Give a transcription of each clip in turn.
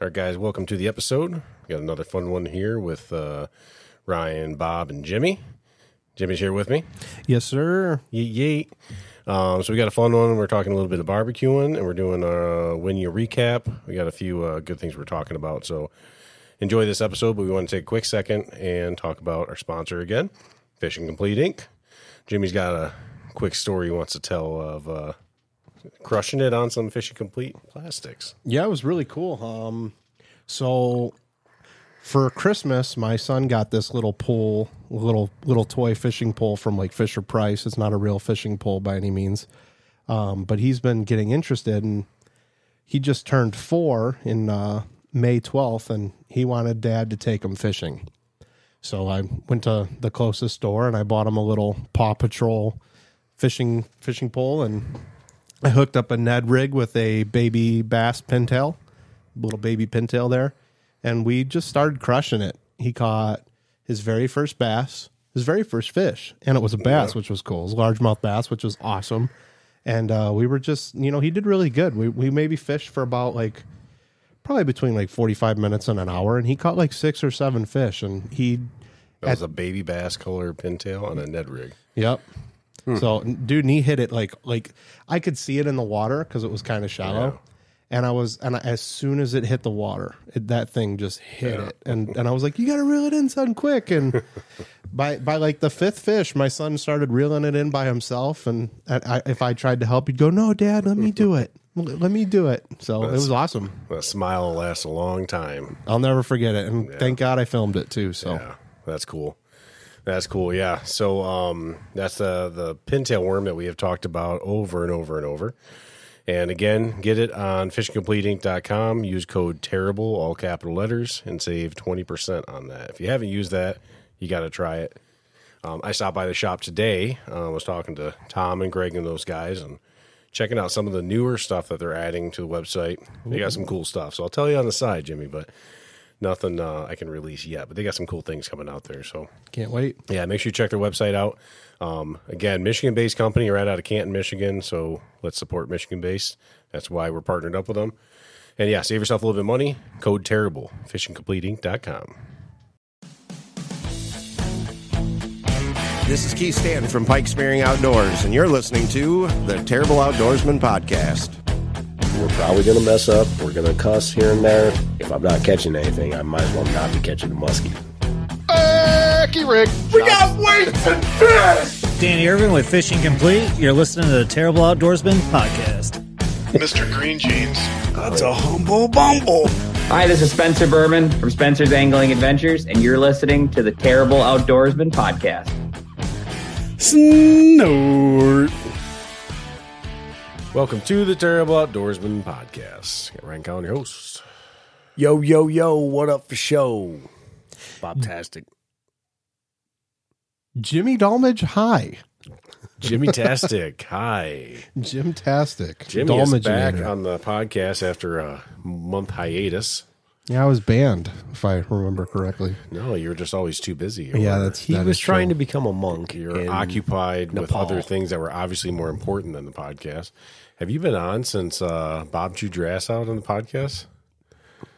All right, guys, welcome to the episode. We got another fun one here with Ryan, Bob, and Jimmy. Jimmy's here with me. Yes, sir. Yeet, yeet. So we got a fun one. We're talking a little bit of barbecuing, and we're doing a Winyah recap. We got a few good things we're talking about, so enjoy this episode, but we want to take a quick second and talk about our sponsor again, Fishing Complete, Inc. Jimmy's got a quick story he wants to tell of... crushing it on some Fishing Complete plastics. Yeah, it was really cool. So for Christmas, my son got this little pole, little toy fishing pole from like Fisher Price. It's not a real fishing pole by any means, but he's been getting interested, and he just turned 4 in May 12th, and he wanted Dad to take him fishing. So I went to the closest store and I bought him a little Paw Patrol fishing pole, and I hooked up a Ned rig with a baby bass pintail, little baby pintail there, and we just started crushing it. He caught his very first bass, his very first fish, and it was a bass, which was cool. It was a largemouth bass, which was awesome, and we were just, you know, he did really good. We maybe fished for about like probably between like 45 minutes and an hour, and he caught like 6 or 7 fish, and he... That was a baby bass color pintail on a Ned rig. Yep. So, dude, and he hit it like I could see it in the water because it was kind of shallow, and I, as soon as it hit the water, that thing just hit it, and I was like, you got to reel it in, son, quick. And by like the 5th fish, my son started reeling it in by himself, and if I tried to help, he'd go, no, Dad, let me do it. Let me do it. So it was awesome. That smile lasts a long time. I'll never forget it, and thank God I filmed it too. So yeah, that's cool. That's cool, yeah. So that's the pintail worm that we have talked about over and over and over. And again, get it on fishingcompleteinc.com. Use code TERRIBLE, all capital letters, and save 20% on that. If you haven't used that, you got to try it. I stopped by the shop today. I was talking to Tom and Greg and those guys and checking out some of the newer stuff that they're adding to the website. They got some cool stuff. So I'll tell you on the side, Jimmy, but... Nothing I can release yet, but they got some cool things coming out there, so can't wait. Yeah, make sure you check their website out. Again, Michigan-based company right out of Canton, Michigan, so let's support Michigan-based. That's why we're partnered up with them. And, yeah, save yourself a little bit of money. Code TERRIBLE, fishingcompleteinc.com. This is Keith Stanton from Pike Spearing Outdoors, and you're listening to the Terrible Outdoorsman Podcast. We're probably going to mess up. We're going to cuss here and there. If I'm not catching anything, I might as well not be catching a muskie. Key rig. We got weights and fish. Danny Irvin with Fishing Complete. You're listening to the Terrible Outdoorsman Podcast. Mr. Green Jeans. That's a humble bumble. Hi, this is Spencer Berman from Spencer's Angling Adventures, and you're listening to the Terrible Outdoorsman Podcast. Snort. Welcome to the Terrible Outdoorsman Podcast. Got Ryan Cowan, your host. Yo, yo, yo, what up for show? Bob-tastic. Jimmy Dolmage, hi. Jimmy-tastic, hi. Jim-tastic. Jimmy Dolmage is back on the podcast after a month hiatus. Yeah, I was banned, if I remember correctly. No, you were just always too busy. Yeah, he was trying to become a monk. You're occupied with other things that were obviously more important than the podcast. Have you been on since Bob chewed your ass out on the podcast?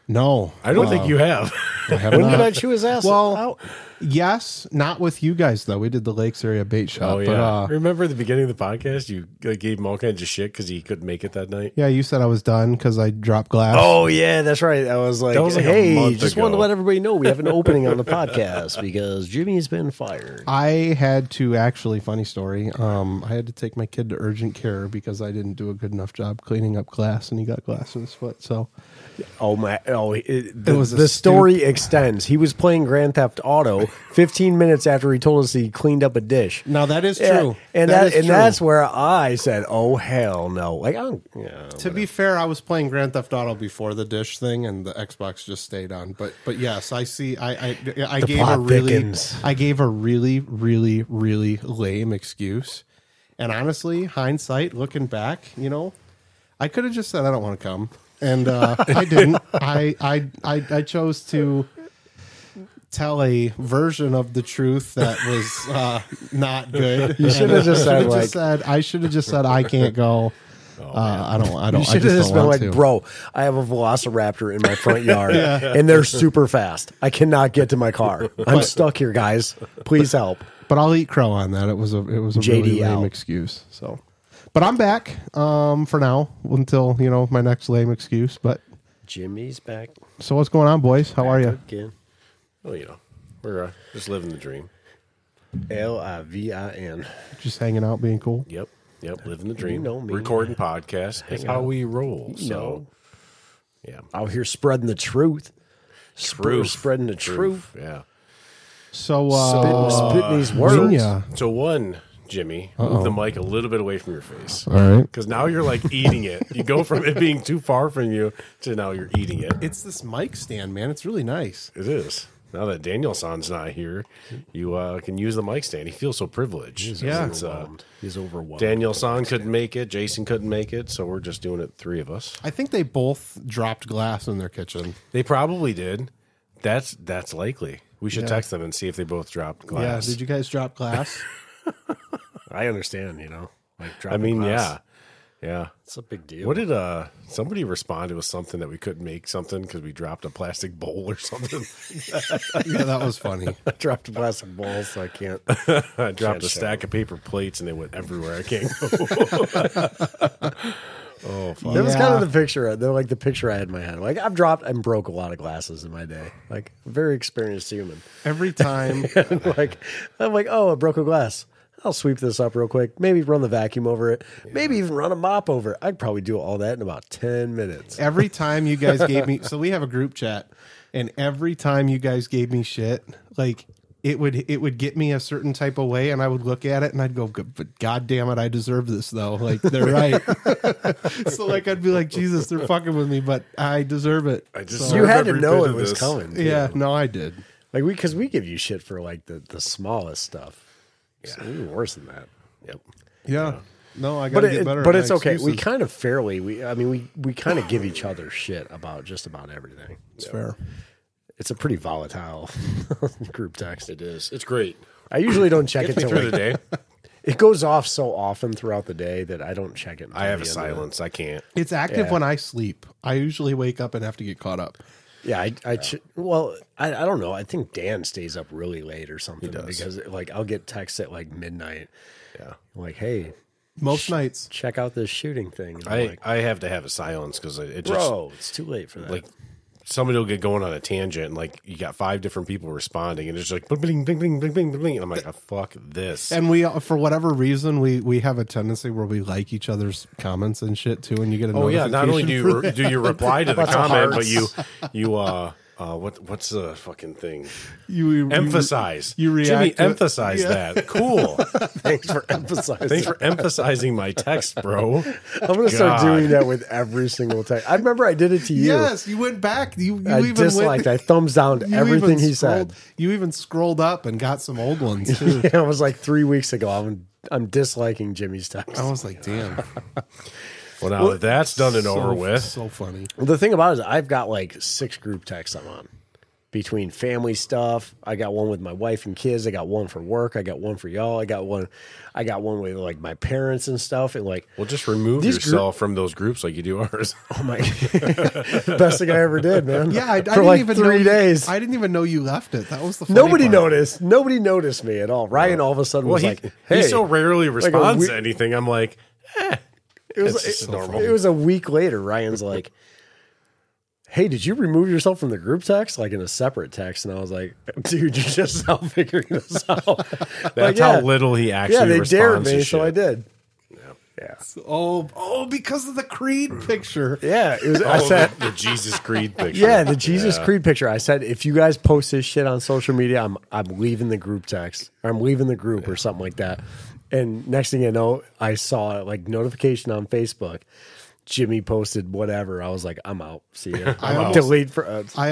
No. I don't think you have. I have when not. Did I chew his ass out? Yes, not with you guys, though. We did the Lakes Area Bait Shop. Oh, yeah. But, remember the beginning of the podcast? You gave him all kinds of shit because he couldn't make it that night? Yeah, you said I was done because I dropped glass. Oh, yeah, that's right. I was like, hey, just wanted to let everybody know we have an opening on the podcast because Jimmy's been fired. I had to, actually, funny story, I had to take my kid to urgent care because I didn't do a good enough job cleaning up glass, and he got glass in his foot, so... The story extends. He was playing Grand Theft Auto 15 minutes after he told us he cleaned up a dish. Now that is true. And that's where I said, oh, hell no. Like, to be fair, I was playing Grand Theft Auto before the dish thing, and the Xbox just stayed on. But yes, I see. I gave a really, really, really lame excuse. And honestly, hindsight, looking back, you know, I could have just said, I don't want to come. And I didn't. I chose to tell a version of the truth that was not good. You should have just said, I can't go. I don't. You should have just been like, bro, I have a Velociraptor in my front yard, and they're super fast. I cannot get to my car. I'm stuck here, guys. Please help. But I'll eat crow on that. It was a JDL. Really lame excuse. So, but I'm back for now until my next lame excuse. But Jimmy's back. So what's going on, boys? How are you? Again. Well, we're just living the dream. Livin. Just hanging out, being cool. Yep, living the dream. Recording podcasts. That's how we roll. So, out here spreading the truth. Spreading the truth. Yeah. So spitting these words. Winyah. So Jimmy, move the mic a little bit away from your face. All right. Because now you're like eating it. You go from it being too far from you to now you're eating it. It's this mic stand, man. It's really nice. It is. Now that Daniel-san's not here, you can use the mic stand. He feels so privileged. He's overwhelmed. Daniel-san couldn't make it. Jason couldn't make it. So we're just doing it, three of us. I think they both dropped glass in their kitchen. They probably did. That's likely. We should text them and see if they both dropped glass. Yeah, did you guys drop glass? I understand, like dropping glass. Yeah. It's a big deal. What did somebody responded with something that we couldn't make something because we dropped a plastic bowl or something? Yeah, that was funny. I dropped a plastic bowl, so I can't. I dropped a stack of paper plates and they went everywhere. I can't go. Oh, fuck. That was kind of the picture. They're like the picture I had in my head. Like, I've dropped and broke a lot of glasses in my day. Like, very experienced human. Every time. I'm like, oh, I broke a glass. I'll sweep this up real quick. Maybe run the vacuum over it. Yeah. Maybe even run a mop over it. I'd probably do all that in about 10 minutes. Every time you guys gave me... So we have a group chat, and every time you guys gave me shit, like... It would get me a certain type of way, and I would look at it, and I'd go, but God damn it, I deserve this, though. Like, they're right. So, like, I'd be like, Jesus, they're fucking with me, but I deserve it. You had to know it was coming. Too. Yeah, no, I did. Like, because we give you shit for, like, the smallest stuff. Yeah. So even worse than that. Yep. Yeah. No, I got to get better. But it's okay. Excuses. We kind of fairly, we kind of give each other shit about just about everything. It's fair. It's a pretty volatile group text. It is. It's great. I usually don't check it until the day. It goes off so often throughout the day that I don't check it. I have a silence. I can't. It's active when I sleep. I usually wake up and have to get caught up. Yeah. I don't know. I think Dan stays up really late or something. He does. Because like I'll get texts at like midnight. Yeah. Like, hey. Most nights. Check out this shooting thing. I have to have a silence because it just. Bro, it's too late for that. Like. Somebody will get going on a tangent, and like you got 5 different people responding, and it's just like bling, bling, bling, bling, bling, bling. And I'm like, oh, fuck this. And we, for whatever reason, we have a tendency where we like each other's comments and shit too. And you get a notification. Not only do you reply to the comment, but you what's the fucking thing? You emphasize. You react. Jimmy, emphasize that. Cool. Thanks for emphasizing my text, bro. I'm going to start doing that with every single text. I remember I did it to you. Yes, you went back. I thumbs down everything he said. You even scrolled up and got some old ones, too. Yeah, it was like 3 weeks ago. I'm disliking Jimmy's text. I was like, damn. Well, now that that's done and over with. So funny. Well, the thing about it is I've got like 6 group texts I'm on. Between family stuff, I got one with my wife and kids. I got one for work. I got one for y'all. I got one with like my parents and stuff. And like, well, just remove yourself from those groups like you do ours. Oh my, best thing I ever did, man. Yeah, I didn't like even 3 days. I didn't even know you left it. That was the funny part. Noticed. Nobody noticed me at all. Ryan all of a sudden was like, "Hey," he so rarely responds to anything. I'm like, eh. It was a week later. Ryan's like, hey, did you remove yourself from the group text? Like in a separate text. And I was like, dude, you're just now figuring this out. That's like, how little he actually responds. Yeah, they dared me, so I did. Yeah. Oh, because of the Creed picture. Yeah. It was, I said the Jesus Creed picture. Yeah, the Jesus Creed picture. I said, if you guys post this shit on social media, I'm leaving the group text. Or I'm leaving the group or something like that. And next thing you know, I saw like notification on Facebook. Jimmy posted whatever. I was like, I'm out. See ya. I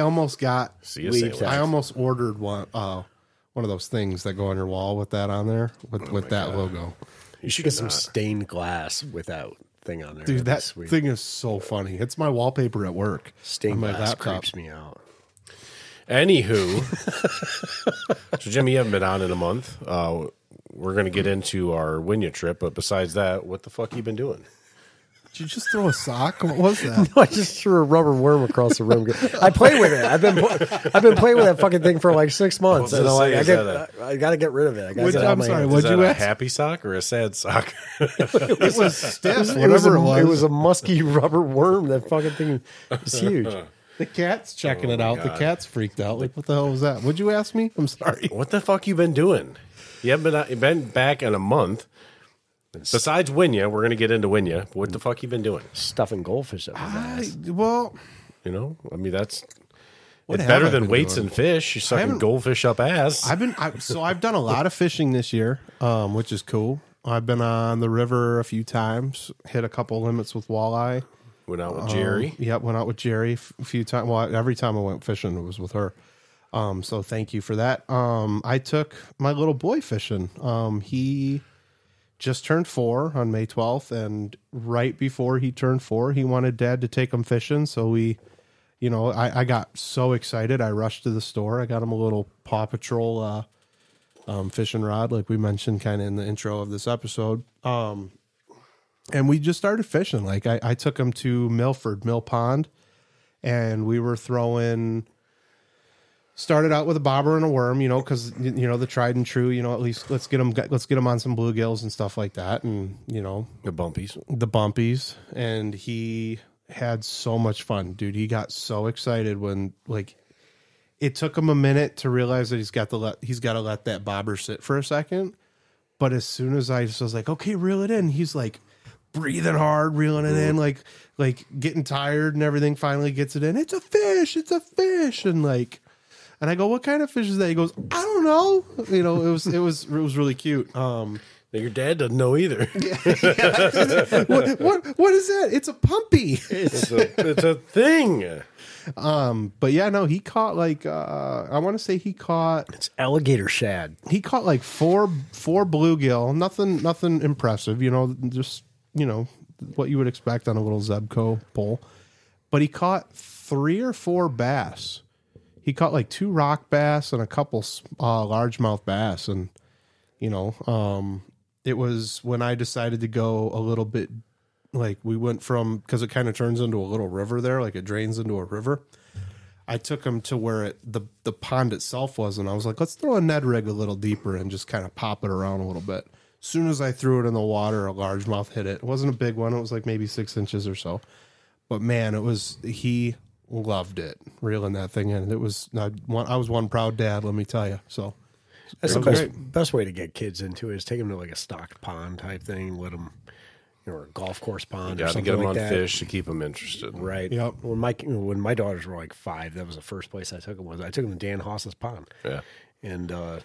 almost got. I almost ordered one of those things that go on your wall with that on there with that logo. You should get some stained glass with that thing on there. Dude, that thing is so funny. It's my wallpaper at work. Stained glass creeps me out. Anywho, so Jimmy, you haven't been on in a month. We're going to get into our Winyah trip, but besides that, what the fuck you been doing? Did you just throw a sock? What was that? No, I just threw a rubber worm across the room. I play with it. I've been playing with that fucking thing for like 6 months. And I got to get rid of it. Is that a happy sock or a sad sock? It was stiff. It was a musky rubber worm. That fucking thing is huge. The cat's checking it out. God. The cat's freaked out. Like, what the hell was that? What'd you ask me? I'm sorry. What the fuck you been doing? You haven't been back in a month. Besides Winyah, we're going to get into Winyah. What the fuck you been doing? Stuffing goldfish up his ass. Well, you know, I mean, that's it's better than weights and fish. You're sucking goldfish up ass. I've done a lot of fishing this year, which is cool. I've been on the river a few times, hit a couple limits with walleye. Went out with Jerry. Yep, went out with Jerry a few times. Well, every time I went fishing, it was with her. So thank you for that. I took my little boy fishing. He just turned 4 on May 12th, and right before he turned 4, he wanted Dad to take him fishing. So we, you know, I got so excited. I rushed to the store. I got him a little Paw Patrol fishing rod, like we mentioned kind of in the intro of this episode. And we just started fishing. Like I took him to Milford, Mill Pond, and we were throwing... Started out with a bobber and a worm, you know, because, you know, the tried and true, you know, at least let's get them on some bluegills and stuff like that. And, you know, the bumpies. And he had so much fun, dude. He got so excited when, like, it took him a minute to realize that he's got to let that bobber sit for a second. But as soon as I just was like, okay, reel it in. He's like breathing hard, reeling it in, like getting tired and everything, finally gets it in. It's a fish. And I go, what kind of fish is that? He goes, I don't know. You know, it was really cute. Your dad doesn't know either. Yeah. What is that? It's a pumpy. It's a thing. But yeah, no, he caught like I want to say he caught it's alligator shad. He caught like four bluegill. Nothing impressive. You know, just you know what you would expect on a little Zebco pole. But he caught 3 or 4 bass. He caught like 2 rock bass and a couple largemouth bass. And, you know, it was when I decided to go a little bit, like we went from, because it kind of turns into a little river there, like it drains into a river. I took him to where the pond itself was, and I was like, let's throw a Ned rig a little deeper and just kind of pop it around a little bit. As soon as I threw it in the water, a largemouth hit it. It wasn't a big one. It was like maybe 6 inches or so. But, man, he loved it, reeling that thing in. It was I was one proud dad, let me tell you. So that's the best way to get kids into it is take them to like a stocked pond type thing, let them, you know, or a golf course pond. You got to get them like on that. Fish to keep them interested, right? Yep. When my daughters were like 5, that was the first place I took them. I took them to Dan Hosse's pond, yeah, and let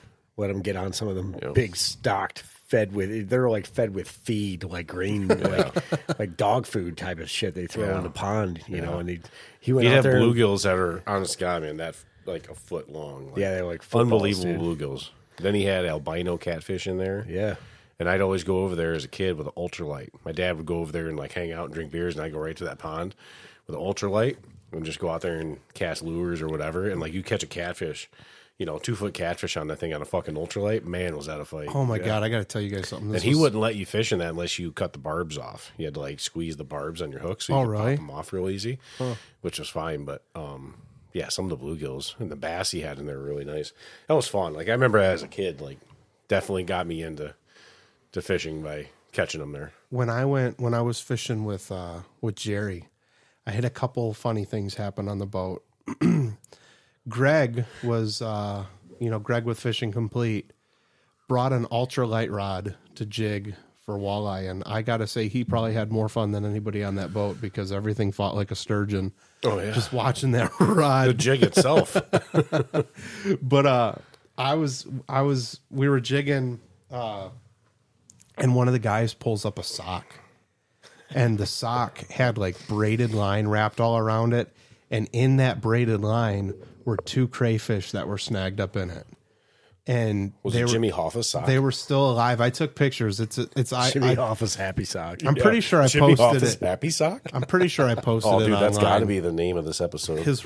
them get on some of them big stocked fed with feed, like green, like dog food type of shit they throw in the pond, you know. And he went out there. You have bluegills that are, honest to God, man, that like a foot long. Like, yeah, they're like unbelievable bluegills. Then he had albino catfish in there. Yeah, and I'd always go over there as a kid with an ultralight. My dad would go over there and like hang out and drink beers, and I'd go right to that pond with an ultralight and just go out there and cast lures or whatever. And like you catch a catfish. You know, 2-foot catfish on that thing on a fucking ultralight. Man, was that a fight. Oh, my God. I got to tell you guys something. He wouldn't let you fish in that unless you cut the barbs off. You had to, like, squeeze the barbs on your hook so you could pop them off real easy, which was fine. But, yeah, some of the bluegills and the bass he had in there were really nice. That was fun. Like, I remember as a kid, like, definitely got me into fishing by catching them there. When I was fishing with Jerry, I had a couple funny things happen on the boat. Greg was, you know, Greg with Fishing Complete brought an ultralight rod to jig for walleye. And I got to say, he probably had more fun than anybody on that boat because everything fought like a sturgeon. Oh, yeah. Just watching that rod. The jig itself. But we were jigging, and one of the guys pulls up a sock. And the sock had like braided line wrapped all around it. And in that braided line were 2 crayfish that were snagged up in it. And was it Jimmy Hoffa's sock? They were still alive. I took pictures. It's Jimmy Hoffa's happy sock. I'm pretty sure I Jimmy posted Hoffa's it. Happy sock? I'm pretty sure I posted it online. That's got to be the name of this episode. His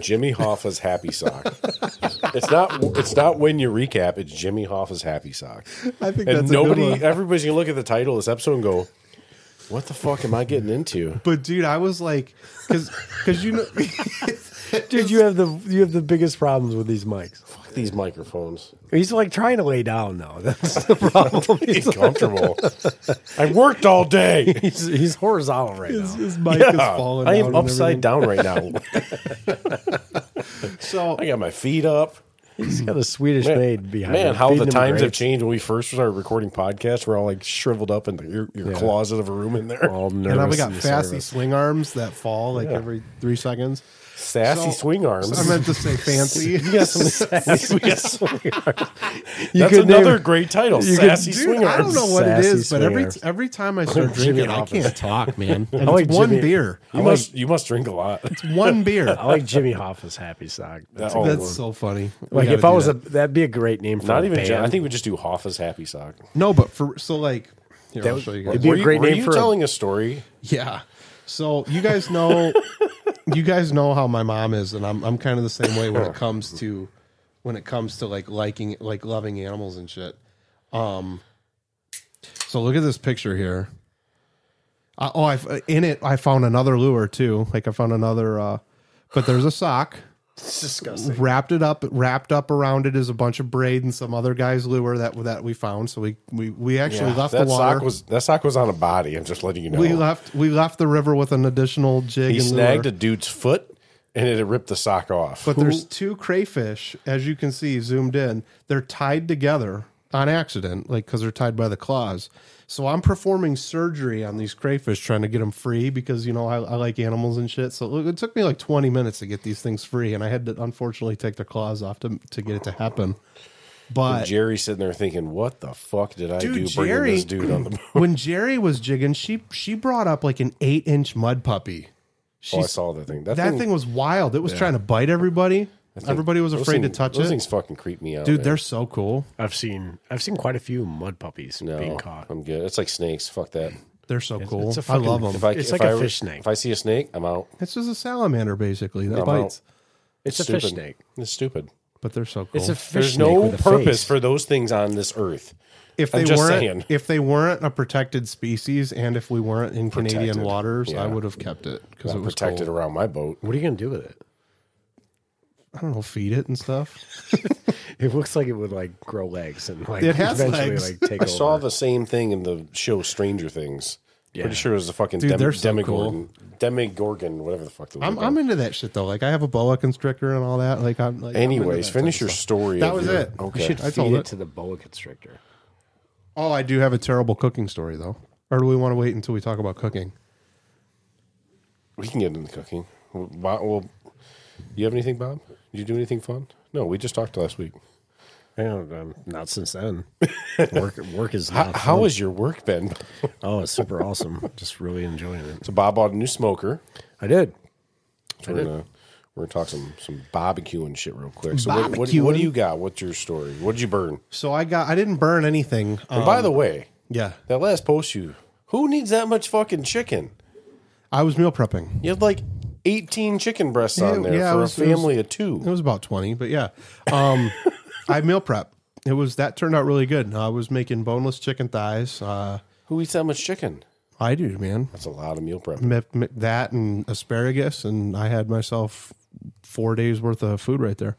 Jimmy Hoffa's happy sock. It's not when you recap. It's Jimmy Hoffa's happy sock. I think that's a good one. Everybody's gonna look at the title of this episode and go, What the fuck am I getting into? But dude, I was like, because you know, dude, you have the biggest problems with these mics. Fuck these microphones. He's like trying to lay down though. That's the problem. He's comfortable. I worked all day. He's horizontal right now. His mic is falling. I am upside down right now. So I got my feet up. He's got a Swedish maid behind him. Man, how the times have changed. When we first started recording podcasts, we're all like shriveled up in your closet of a room in there. All nervous. And now we got sassy swing arms that fall like every 3 seconds. Sassy swing arms. I meant to say fancy. You got some sassy swing arms. That's another great title, Sassy Swing Arms. I don't know what it is, but every time I start drinking, I can't talk, man. I like one beer. You must drink a lot. It's one beer. I like Jimmy Hoffa's Happy Sock. That's so funny. Like if I was that'd be a great name for a band. I think we just do Hoffa's Happy Sock. No, but I'll show you guys. It'd be a great name. Were you telling a story? Yeah. So you guys know. You guys know how my mom is, and I'm kind of the same way when it comes to like loving animals and shit. So look at this picture here. I found another lure too. Like I found another, but there's a sock. It's disgusting. Wrapped up around it is a bunch of braid and some other guy's lure that we found. So we actually left the water. That sock was on a body. I'm just letting you know. We left the river with an additional jig. He snagged a dude's foot and it ripped the sock off. But there's two crayfish, as you can see, zoomed in. They're tied together on accident, like because they're tied by the claws. So I'm performing surgery on these crayfish, trying to get them free because, you know, I like animals and shit. So it took me like 20 minutes to get these things free, and I had to, unfortunately, take their claws off to get it to happen. But Jerry's sitting there thinking, what the fuck did I do bringing this dude on the boat? When Jerry was jigging, she brought up like an 8-inch mud puppy. I saw that thing. That thing was wild. It was trying to bite everybody. Everybody was afraid to touch it. Those things fucking creep me out, dude. Man. They're so cool. I've seen quite a few mud puppies being caught. I'm good. It's like snakes. Fuck that. They're so cool. I love them. It's like a fish snake. If I see a snake, I'm out. It's just a salamander, basically. That bites. It's a fish snake. It's stupid, but they're so cool. It's a fish. There's no purpose for those things on this earth. If they weren't a protected species, and if we weren't in Canadian waters, I would have kept it because it was protected around my boat. What are you gonna do with it? I don't know, feed it and stuff. It looks like it would like grow legs and like it has eventually legs. Like take over. I saw the same thing in the show Stranger Things. Yeah. Pretty sure it was a fucking Demogorgon. So cool. Demogorgon, whatever the fuck. I'm into that shit though. Like I have a boa constrictor and all that. Like I'm. Like, anyways, finish your story. That was it. Okay, you should feed it to the boa constrictor. Oh, I do have a terrible cooking story though. Or do we want to wait until we talk about cooking? We can get into cooking. Well, you have anything, Bob? Did you do anything fun? No, we just talked last week. Not since then. Work is not fun. How has your work been? Oh, it's super awesome. Just really enjoying it. So Bob bought a new smoker. I did. So we're gonna talk some barbecue and shit real quick. So what do you got? What's your story? What did you burn? So I didn't burn anything. And by the way, that last post who needs that much fucking chicken? I was meal prepping. You had like 18 chicken breasts on there for a family of two. It was about 20, but yeah. I meal prep. That turned out really good. I was making boneless chicken thighs. Who eats that much chicken? I do, man. That's a lot of meal prep. That and asparagus, and I had myself 4 days worth of food right there.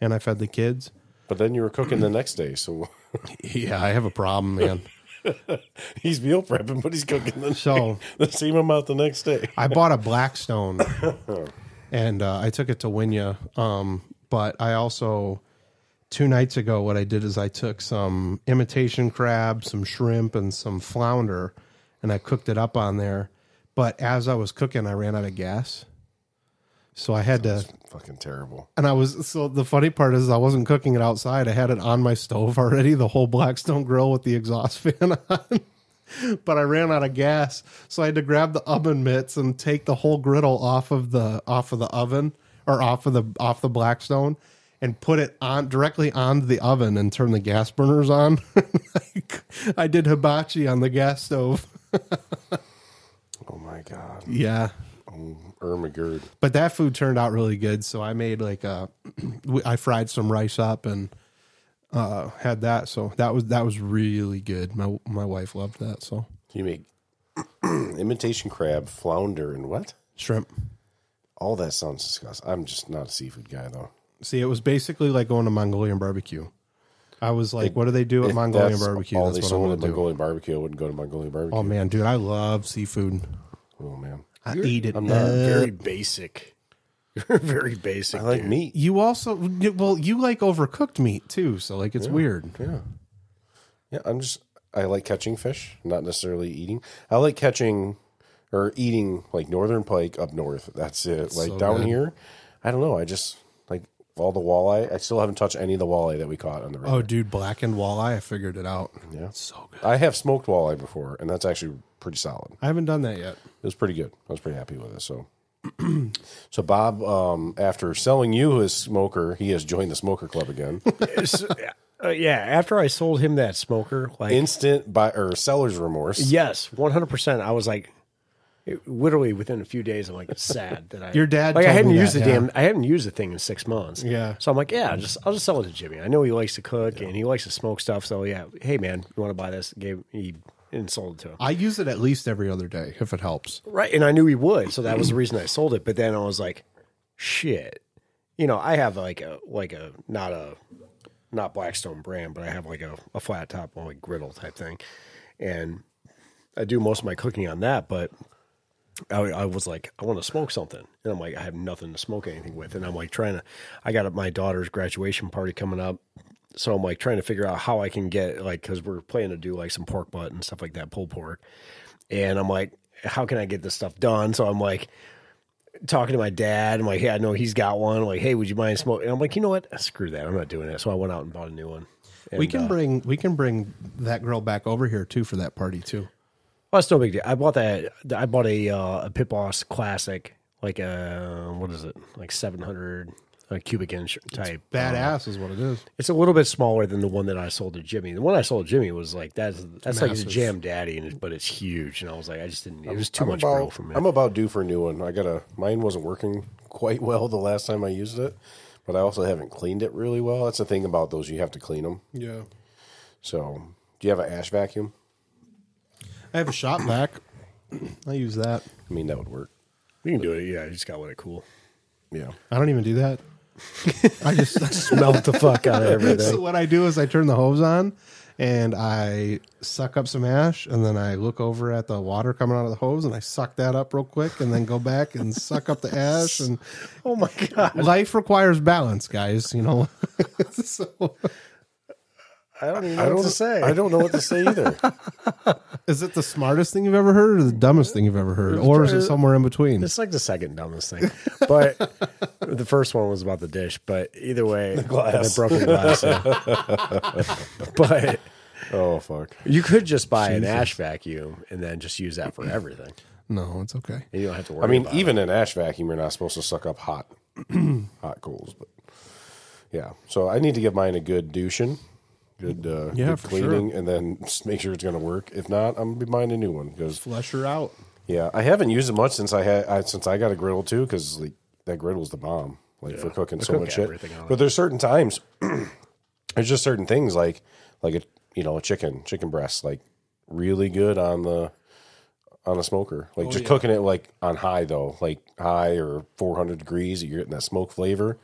And I fed the kids. But then you were cooking the next day, so... Yeah, I have a problem, man. He's meal prepping, but he's cooking the same amount the next day. I bought a Blackstone, and I took it to Winyah. But I also, 2 nights ago, what I did is I took some imitation crab, some shrimp, and some flounder, and I cooked it up on there. But as I was cooking, I ran out of gas. So I had fucking terrible. And the funny part is I wasn't cooking it outside. I had it on my stove already, the whole Blackstone grill with the exhaust fan on. But I ran out of gas. So I had to grab the oven mitts and take the whole griddle off of the oven or off the Blackstone and put it on directly onto the oven and turn the gas burners on. I did hibachi on the gas stove. Oh my God. Yeah. But that food turned out really good. So I made I fried some rice up and had that. So that was really good. My wife loved that. So you make imitation crab, flounder, and what? Shrimp. All that sounds disgusting. I'm just not a seafood guy, though. See, it was basically like going to Mongolian barbecue. I was like, what do they do at Mongolian barbecue? All that's they sold at Mongolian barbecue. I wouldn't go to Mongolian barbecue. Oh, man, dude, I love seafood. Oh, man. I eat it. I'm not very basic. You're very basic. I like meat. You also, well, you like overcooked meat, too. So, like, it's weird. Yeah. Yeah, I like catching fish, not necessarily eating. I like catching or eating, like, northern pike up north. That's it. That's like, so down here, I don't know. I just, like, all the walleye. I still haven't touched any of the walleye that we caught on the river. Oh, dude, blackened walleye. I figured it out. Yeah. It's so good. I have smoked walleye before, and that's actually pretty solid. I haven't done that yet. It was pretty good. I was pretty happy with it, so. So Bob, after selling you his smoker, he has joined the smoker club again. Yeah, after I sold him that smoker, like instant seller's remorse. Yes, 100%. I was like, literally within a few days, I'm like sad that I your dad. Like I hadn't used the thing in 6 months. Yeah, so I'm like, I'll just sell it to Jimmy. I know he likes to cook and he likes to smoke stuff. So yeah, hey man, you want to buy this? And sold it to him. I use it at least every other day if it helps. Right. And I knew he would. So that was the reason I sold it. But then I was like, shit. You know, I have not Blackstone brand, but I have like a flat top, like griddle type thing. And I do most of my cooking on that. But I was like, I want to smoke something. And I'm like, I have nothing to smoke anything with. And I'm like I got my daughter's graduation party coming up. So I'm like trying to figure out how I can get because we're planning to do like some pork butt and stuff like that, pulled pork. And I'm like, how can I get this stuff done? So I'm like talking to my dad. I'm like, hey, I know he's got one. I'm like, hey, would you mind smoking? And I'm like, you know what? Screw that. I'm not doing it. So I went out and bought a new one. And we can bring that girl back over here too for that party too. Well, it's no big deal. I bought a Pit Boss Classic, like what is it? Like 700. A cubic inch type. It's badass is what it is. It's a little bit smaller than the one that I sold to Jimmy. The one I sold to Jimmy was like, that's massive. Like a Jam Daddy, but it's huge. And I was like, I just didn't, it was too much grow for me. I'm about due for a new one. Mine wasn't working quite well the last time I used it, but I also haven't cleaned it really well. That's the thing about those, you have to clean them. Yeah. So, do you have an ash vacuum? I have a shop vac. I use that. I mean, that would work. You can do it. Yeah, you just got to let it cool. Yeah. I don't even do that. I just melt the fuck out of everything. So what I do is I turn the hose on and I suck up some ash and then I look over at the water coming out of the hose and I suck that up real quick and then go back and suck up the ash. And oh my God. Life requires balance, guys, you know. So I don't even know what to say. I don't know what to say either. Is it the smartest thing you've ever heard or the dumbest thing you've ever heard? Or is it somewhere in between? It's like the second dumbest thing. But the first one was about the dish. But either way, the broken glass. Yeah. But oh, fuck. You could just buy an ash vacuum and then just use that for everything. No, it's okay. And you don't have to worry about even an ash vacuum, you're not supposed to suck up hot coals. But yeah. So I need to give mine a good douching. Good cleaning, sure. And then just make sure it's going to work. If not, I'm going to be buying a new one. Just flush her out. Yeah, I haven't used it much since I got a griddle too, because like that griddle's the bomb, for cooking so much shit. But there's certain times, there's just certain things like a chicken breast, like really good on a smoker, cooking it like on high though, like high or 400 degrees, you're getting that smoke flavor.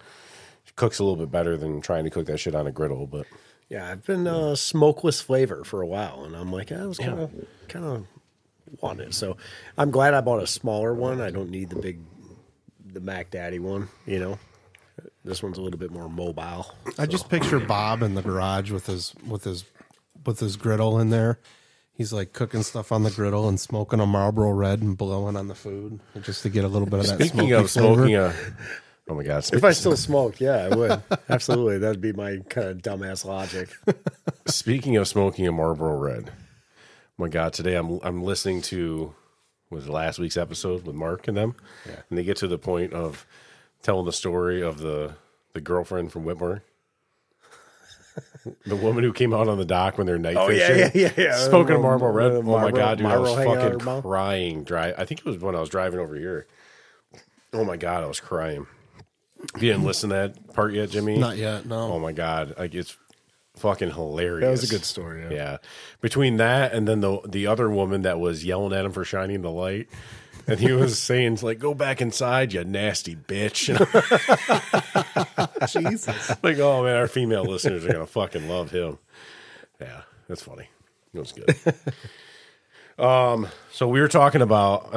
It cooks a little bit better than trying to cook that shit on a griddle, but. Yeah, I've been smokeless flavor for a while, and I'm like, I was kind of want it. So I'm glad I bought a smaller one. I don't need the Mac Daddy one, you know. This one's a little bit more mobile. So. I just picture Bob in the garage with his griddle in there. He's like cooking stuff on the griddle and smoking a Marlboro Red and blowing on the food just to get a little bit of that. Speaking of smoking flavor. Oh my God. If I still smoked, yeah, I would. Absolutely. That'd be my kind of dumbass logic. Speaking of smoking a Marlboro Red. Oh my God, today I'm listening to last week's episode with Mark and them. Yeah. And they get to the point of telling the story of the girlfriend from Whitmore. The woman who came out on the dock when they're night fishing. Yeah. Smoking a Marlboro Red. Oh my God, dude, I was fucking crying. I think it was when I was driving over here. Oh my God, I was crying. You didn't listen to that part yet, Jimmy? Not yet, no. Oh, my God. Like, it's fucking hilarious. That was a good story. Yeah. Yeah. Between that and then the other woman that was yelling at him for shining the light. And he was saying, like, go back inside, you nasty bitch. Jesus. Like, oh, man, our female listeners are going to fucking love him. Yeah, that's funny. It was good. So we were talking about,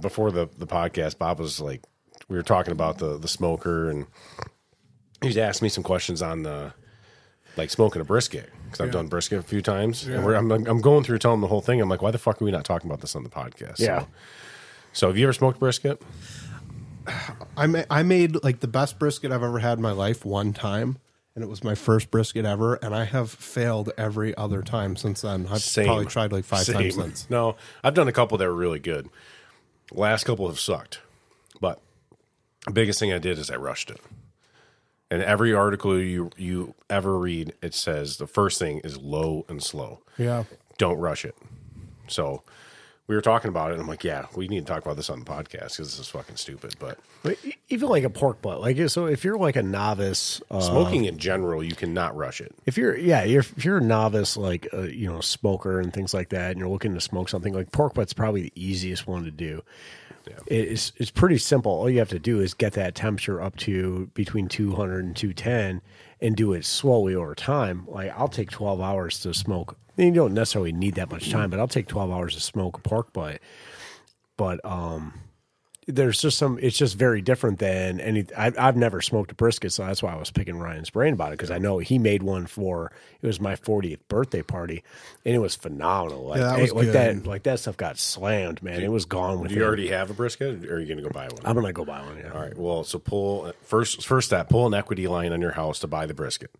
before the podcast, Bob was like, we were talking about the smoker, and he's asked me some questions on the, like, smoking a brisket, because I've done brisket a few times. Yeah. And I'm going through telling the whole thing. I'm like, why the fuck are we not talking about this on the podcast? Yeah. So have you ever smoked brisket? I made like the best brisket I've ever had in my life one time, and it was my first brisket ever, and I have failed every other time since then. I've probably tried like five times since. No, I've done a couple that were really good. Last couple have sucked, but the biggest thing I did is I rushed it. And every article you ever read, it says the first thing is low and slow. Yeah. Don't rush it. So... we were talking about it, and I'm like, yeah, we need to talk about this on the podcast because this is fucking stupid. But even like a pork butt, like, so if you're like a novice, smoking in general, you cannot rush it. If you're a novice, like a, smoker and things like that, and you're looking to smoke something, like pork butt's probably the easiest one to do. Yeah. It's pretty simple. All you have to do is get that temperature up to between 200 and 210 and do it slowly over time. Like, I'll take 12 hours to smoke. You don't necessarily need that much time, but I'll take 12 hours to smoke a pork butt. But there's just it's just very different than any. I've never smoked a brisket, so that's why I was picking Ryan's brain about it, because I know he made one it was my 40th birthday party, and it was phenomenal. Like, yeah, that stuff got slammed, man. It was gone with it. Do you already have a brisket, or are you going to go buy one? I'm going to go buy one, yeah. All right, well, so pull an equity line on your house to buy the brisket.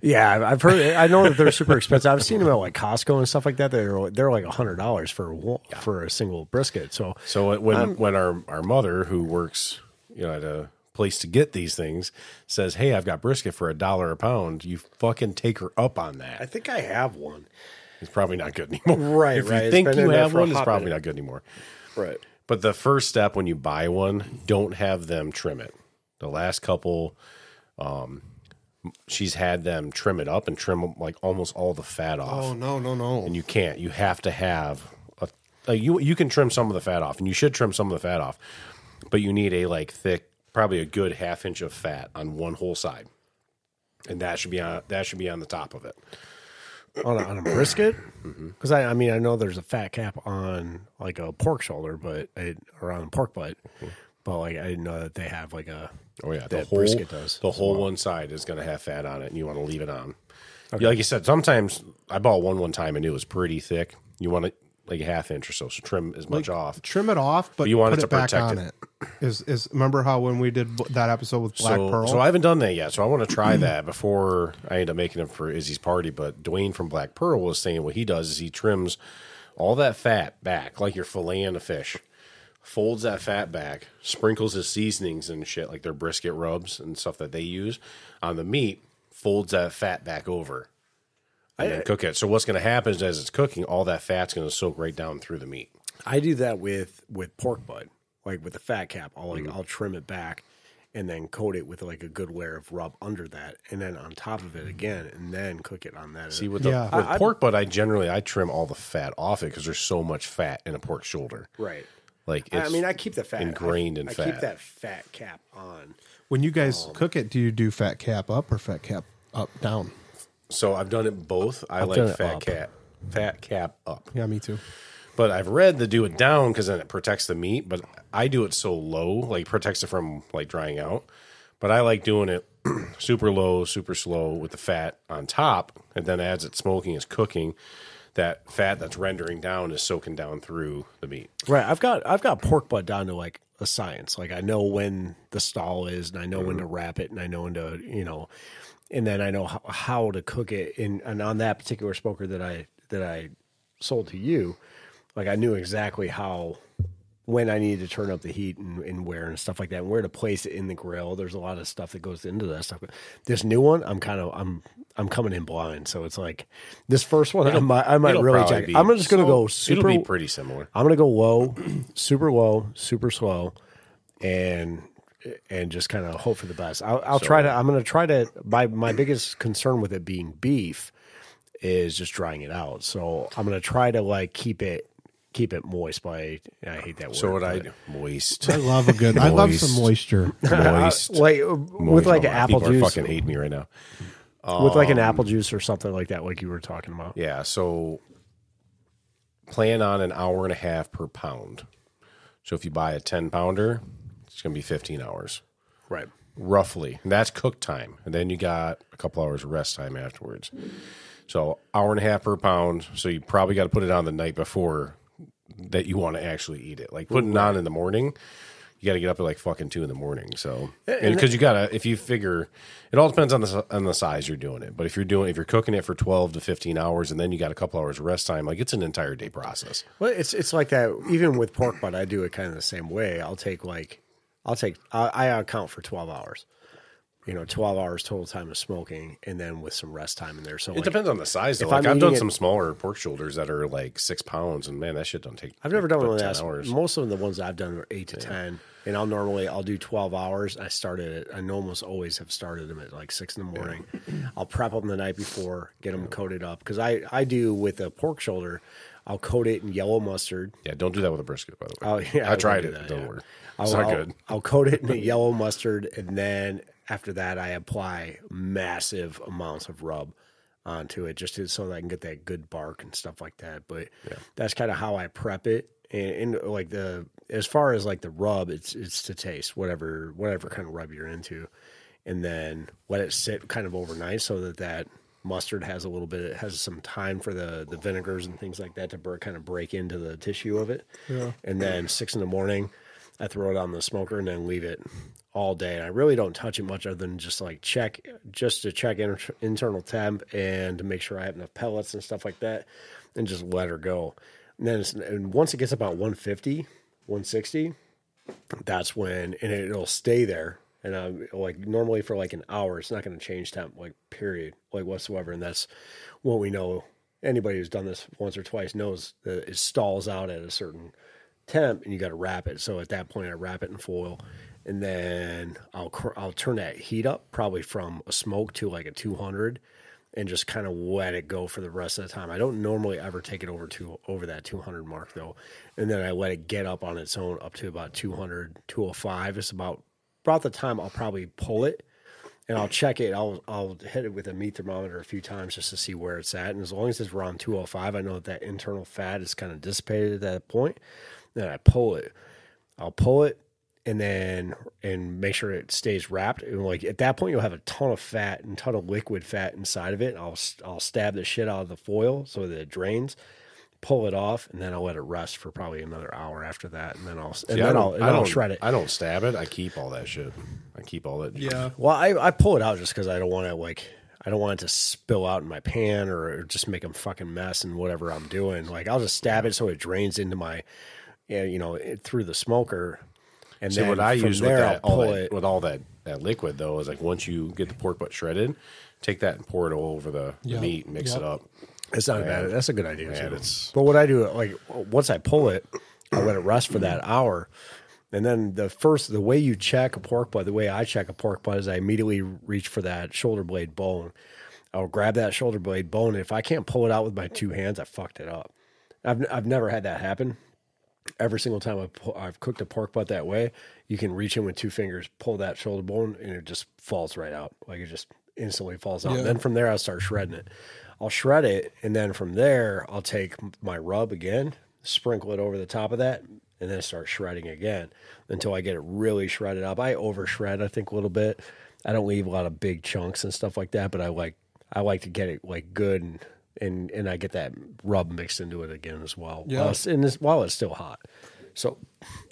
Yeah, I've heard. I know that they're super expensive. I've seen them at like Costco and stuff like that. They're like $100 for a single brisket. So when our mother, who works at a place to get these things, says, "Hey, I've got brisket for $1 a pound," you fucking take her up on that. I think I have one. It's probably not good anymore. Right. If you think you have one, it's probably not good anymore. Right. But the first step when you buy one, don't have them trim it. The last couple. She's had them trim it up and trim like almost all the fat off. Oh, no. And you can't. You have to have you can trim some of the fat off, and you should trim some of the fat off, but you need a like thick, probably a good half inch of fat on one whole side, and that should be on the top of it. On a brisket? Because I mean, I know there's a fat cap on like a pork shoulder, or on a pork butt. Mm-hmm. Well, like, I didn't know that they have like a... Oh, yeah. The whole brisket does. The whole one side is going to have fat on it, and you want to leave it on. Okay. Like you said, sometimes I bought one time, and it was pretty thick. You want it like a half inch or so, so trim as much off. Trim it off, but you want it to protect back on it. Remember how when we did that episode with Black Pearl? So I haven't done that yet, so I want to try that before I end up making it for Izzy's party. But Dwayne from Black Pearl was saying what he does is he trims all that fat back, like you're filleting a fish. Folds that fat back, sprinkles his seasonings and shit, like their brisket rubs and stuff that they use on the meat, folds that fat back over and then cook it. So what's going to happen is as it's cooking, all that fat's going to soak right down through the meat. I do that with pork butt, like with the fat cap. I'll trim it back and then coat it with like a good layer of rub under that, and then on top of it again, and then cook it on that. See, with pork butt, I trim all the fat off it because there's so much fat in a pork shoulder. Right. Like, it's I keep the fat ingrained in fat. I keep that fat cap on. When you guys cook it, do you do fat cap up or fat cap up down? So I've done it both. I like fat cap up. Yeah, me too. But I've read to do it down because then it protects the meat. But I do it so low, like protects it from like drying out. But I like doing it super low, super slow with the fat on top, and then as it's smoking, it's cooking. That fat that's rendering down is soaking down through the meat. Right. I've got pork butt down to like a science. Like I know when the stall is, and I know when to wrap it, and I know when to, and then I know how to cook it. And on that particular smoker that I sold to you, like I knew exactly when I needed to turn up the heat and where and stuff like that, and where to place it in the grill. There's a lot of stuff that goes into that stuff. This new one, I'm coming in blind, so it's like this first one. I might really check. I'm just gonna go super. It'll be pretty similar. I'm gonna go low, super slow, and and just kind of hope for the best. I'm going to try to, my biggest concern with it being beef is just drying it out. So I'm going to try to like keep it moist. I hate that word. So what I do, moist. I love a good, I love some moisture. Moist. With like an apple juice. People are fucking hating me right now. With like an apple juice or something like that, like you were talking about. Yeah. So plan on an hour and a half per pound. So if you buy a 10 pounder, it's going to be 15 hours. Right. Roughly. And that's cook time. And then you got a couple hours of rest time afterwards. So hour and a half per pound. So you probably got to put it on the night before that you want to actually eat it. Like putting on in the morning, you got to get up at like fucking 2 a.m. So because you got to, if you figure, it all depends on the size you're doing it. But if you're cooking it for 12 to 15 hours and then you got a couple hours rest time, like it's an entire day process. Well, it's like that even with pork butt. I do it kind of the same way. I account for 12 hours. 12 hours total time of smoking, and then with some rest time in there. So it depends on the size, though. Like I've done some smaller pork shoulders that are like 6 pounds, and man, that shit don't take. I've never done one of that. Most of the ones I've done are 8 to 10, and I'll normally do 12 hours. I almost always have started them at like 6 a.m. Yeah. I'll prep them the night before, get them coated up because I do with a pork shoulder. I'll coat it in yellow mustard. Yeah, don't do that with a brisket, by the way. Oh yeah, I tried it. Don't work. It's not good. I'll coat it in a yellow mustard, and then. After that, I apply massive amounts of rub onto it so that I can get that good bark and stuff like that. But that's kind of how I prep it. And like as far as like the rub, it's to taste, whatever kind of rub you're into. And then let it sit kind of overnight so that mustard has a little bit, it has some time for the vinegars and things like that to kind of break into the tissue of it. Yeah. And then 6 a.m, I throw it on the smoker and then leave it all day. And I really don't touch it much other than just like check internal temp and to make sure I have enough pellets and stuff like that and just let her go. And then once it gets about 150, 160, that's when, and it'll stay there. And I'm like normally for like an hour, it's not going to change temp, like period, like whatsoever. And that's what we know. Anybody who's done this once or twice knows that it stalls out at a certain temp and you got to wrap it. So at that point I wrap it in foil and then I'll turn that heat up probably from a smoke to like a 200 and just kind of let it go for the rest of the time. I don't normally ever take it over that 200 mark though. And then I let it get up on its own up to about 200, 205. It's about the time I'll probably pull it and I'll check it. I'll hit it with a meat thermometer a few times just to see where it's at. And as long as it's around 205, I know that internal fat is kind of dissipated at that point. Then I'll pull it and make sure it stays wrapped. And like at that point, you'll have a ton of fat and ton of liquid fat inside of it. I'll stab the shit out of the foil so that it drains, pull it off, and then I'll let it rest for probably another hour after that. And then I'll shred it. I don't stab it. I keep all that shit. Yeah. Well, I pull it out just because I don't want to I don't want it to spill out in my pan or just make a fucking mess in whatever I'm doing. Like I'll just stab it so it drains into my. Yeah, through the smoker, and see, then what I use there, with all that liquid though is like once you get the pork butt shredded, take that and pour it all over the meat, and mix it up. It's not bad. That's a good idea. Man, but what I do, like once I pull it, I let it rest for that hour, and then the way you check a pork butt, the way I check a pork butt is I immediately reach for that shoulder blade bone. I'll grab that shoulder blade bone, and if I can't pull it out with my two hands, I fucked it up. I've never had that happen. Every single time I've cooked a pork butt that way, you can reach in with two fingers, pull that shoulder bone, and it just falls right out. Like it just instantly falls out. Yeah. And then from there, I'll start shredding it. I'll shred it, and then from there, I'll take my rub again, sprinkle it over the top of that, and then start shredding again until I get it really shredded up. I over shred, I think, a little bit. I don't leave a lot of big chunks and stuff like that, but I like to get it like good and I get that rub mixed into it again as well. Yeah. While it's still hot. So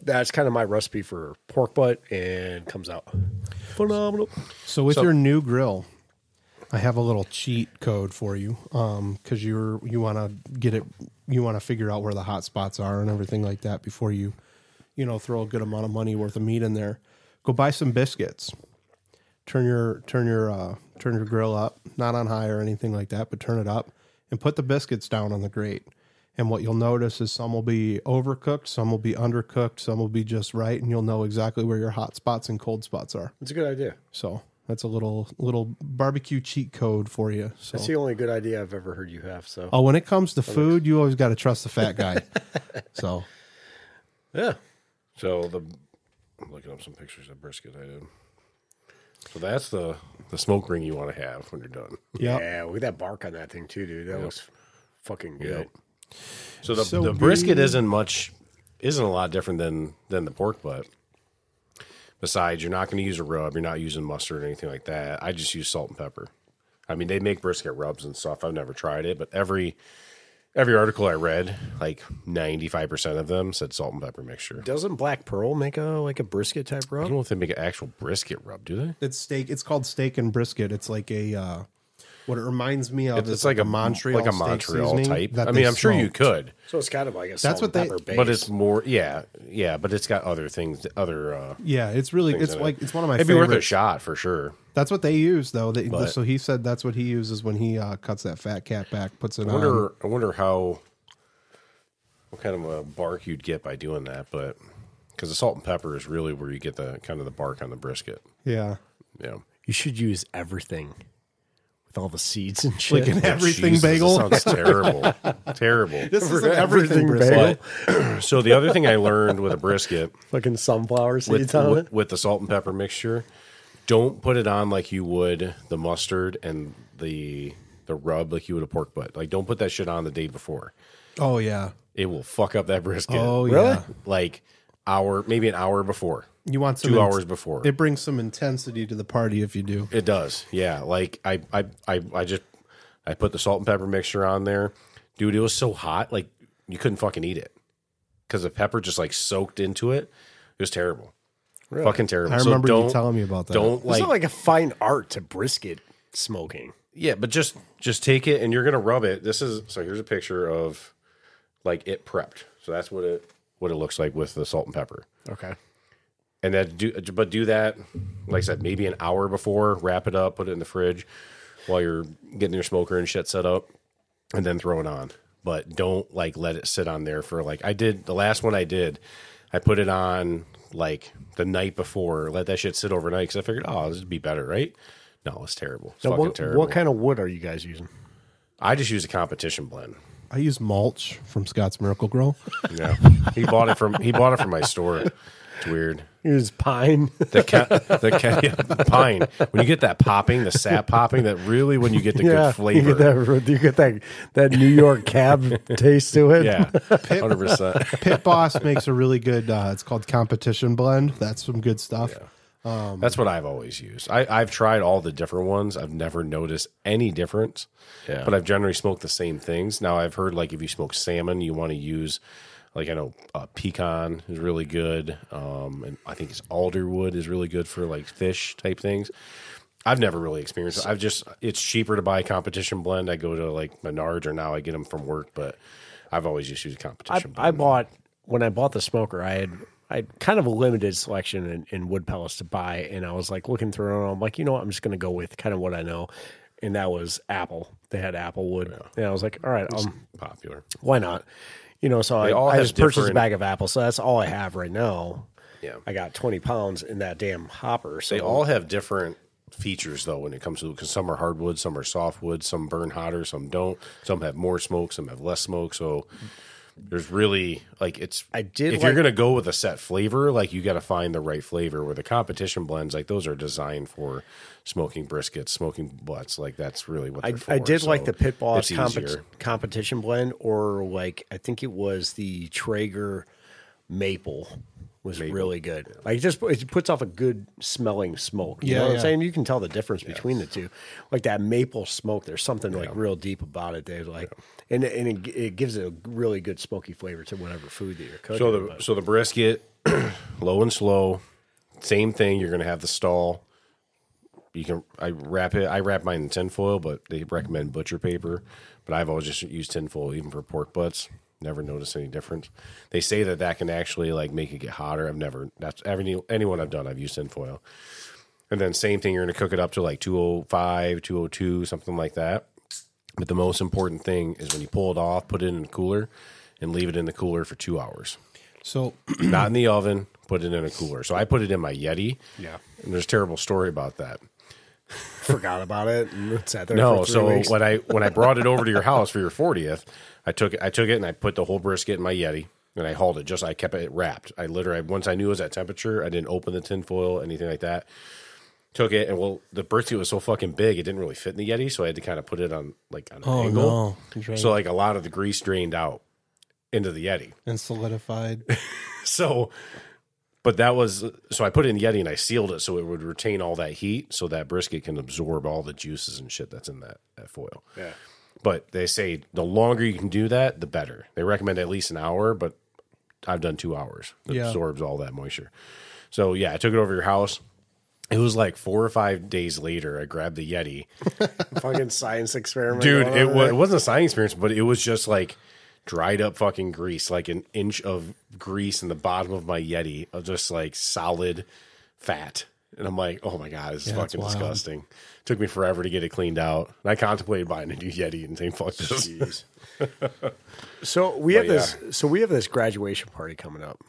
that's kind of my recipe for pork butt and comes out phenomenal. So with your new grill, I have a little cheat code for you. Cause you want to figure out where the hot spots are and everything like that before you, throw a good amount of money worth of meat in there. Go buy some biscuits. Turn your grill up, not on high or anything like that, but turn it up. And put the biscuits down on the grate And what you'll notice is some will be overcooked, some will be undercooked, some will be just right, and you'll know exactly where your hot spots and cold spots are. It's a good idea. So that's a little barbecue cheat code for you. So. That's the only good idea I've ever heard you have. So oh, when it comes to food, you always got to trust the fat guy. So yeah. So I'm looking up some pictures of brisket I did. So that's the smoke ring you want to have when you're done. Yep. Yeah, look at that bark on that thing too, dude. That looks fucking good. Yep. So the brisket isn't a lot different than the pork butt. Besides, you're not going to use a rub. You're not using mustard or anything like that. I just use salt and pepper. I mean, they make brisket rubs and stuff. I've never tried it, but every article I read, like 95% of them said salt and pepper mixture. Doesn't Black Pearl make a brisket type rub? I don't know if they make an actual brisket rub, do they? It's steak. It's called steak and brisket. It's like a what it reminds me of. It's like a Montreal, type. I mean, I'm sure you could. So it's kind of like a salt and pepper base, but it's more. Yeah, but it's got other things. It's really. It's like it's one of my. It'd be worth a shot for sure. That's what they use, though. So he said that's what he uses when he cuts that fat cat back, puts it on. I wonder what kind of a bark you'd get by doing that, but because the salt and pepper is really where you get the kind of the bark on the brisket. Yeah. Yeah. You should use everything with all the seeds and shit. Like an everything bagel? That sounds terrible. Terrible. This is an everything bagel. So the other thing I learned with a brisket. Fucking sunflower seeds on it. With the salt and pepper mixture. Don't put it on like you would the mustard and the rub like you would a pork butt. Like, don't put that shit on the day before. Oh, yeah. It will fuck up that brisket. Oh, really? Yeah. Like, maybe an hour before. You want 2 hours before. It brings some intensity to the party if you do. It does, yeah. Like, I put the salt and pepper mixture on there. Dude, it was so hot, like, you couldn't fucking eat it. Because the pepper just, like, soaked into it. It was terrible. Really? Fucking terrible. I remember you telling me about that. It's not like a fine art to brisket smoking. Yeah, but just take it and you're gonna rub it. So here's a picture of like it prepped. So that's what it looks like with the salt and pepper. Okay. And that do that, like I said, maybe an hour before, wrap it up, put it in the fridge while you're getting your smoker and shit set up, and then throw it on. But don't like let it sit on there for like I did the last one I did, I put it on like the night before, let that shit sit overnight because I figured, this would be better, right? No, it's terrible. It's fucking terrible. What kind of wood are you guys using? I just use a competition blend. I use mulch from Scott's Miracle Grow. Yeah, he bought it from my store. It's weird. You use pine. Pine. When you get that popping, the sap popping, that really when you get the good flavor, you get that New York cab taste to it. Yeah, 100%. Pit Boss makes a really good. It's called Competition Blend. That's some good stuff. Yeah. That's what I've always used. I've tried all the different ones. I've never noticed any difference. Yeah. But I've generally smoked the same things. Now I've heard like if you smoke salmon, you want to use. Like, I know pecan is really good, and I think it's alderwood is really good for, like, fish-type things. I've never really experienced it. It's cheaper to buy a competition blend. I go to, like, Menards, or now I get them from work, but I've always just used a competition blend. When I bought the smoker, I had kind of a limited selection in wood pellets to buy, and I was, like, looking through it, and I'm like, you know what, I'm just going to go with kind of what I know. And that was apple. They had apple wood. Yeah. And I was like, all right. It's popular. Why not? You know, so I just purchased a bag of apples. So that's all I have right now. Yeah. I got 20 pounds in that damn hopper. So they all have different features, though, when it comes to because some are hardwood, some are softwood, some burn hotter, some don't. Some have more smoke, some have less smoke. So there's really, like, if you're going to go with a set flavor, like, you got to find the right flavor where the competition blends, like, those are designed for smoking briskets, smoking butts. Like, that's really what they're for. I did like the Pit Boss competition blend, or, like, I think it was the Traeger maple was really good. Yeah. Like, it puts off a good smelling smoke. You know what I'm saying? You can tell the difference between the two. Like, that maple smoke, there's something, like, real deep about it. They like... Yeah. And it gives a really good smoky flavor to whatever food that you're cooking. So the brisket, low and slow, same thing. You're going to have the stall. I wrap mine in tin foil, but they recommend butcher paper. But I've always just used tin foil even for pork butts. Never noticed any difference. They say that can actually like make it get hotter. That's anyone I've done. I've used tin foil. And then same thing. You're going to cook it up to like 205, 202, something like that. But the most important thing is when you pull it off, put it in the cooler and leave it in the cooler for 2 hours. So not in the oven, put it in a cooler. So I put it in my Yeti. Yeah. And there's a terrible story about that. Forgot about it and sat there for 3 weeks. When I brought it over to your house for your 40th, I took it and I put the whole brisket in my Yeti and I hauled it. Just I kept it wrapped. I literally, once I knew it was at temperature, I didn't open the tin foil, anything like that. Took it and the brisket was so fucking big it didn't really fit in the Yeti, so I had to kind of put it on on an angle. No. So a lot of the grease drained out into the Yeti and solidified. So I put it in the Yeti and I sealed it so it would retain all that heat so that brisket can absorb all the juices and shit that's in that foil. Yeah. But they say the longer you can do that, the better. They recommend at least an hour, but I've done 2 hours. It absorbs all that moisture. So, yeah, I took it over to your house. It was 4 or 5 days later, I grabbed the Yeti. Fucking science experiment. Dude, it wasn't a science experiment, but it was just dried up fucking grease, an inch of grease in the bottom of my Yeti of just solid fat. And I'm oh my God, this is fucking disgusting. Took me forever to get it cleaned out. And I contemplated buying a new Yeti and saying, fuck this. So we have this graduation party coming up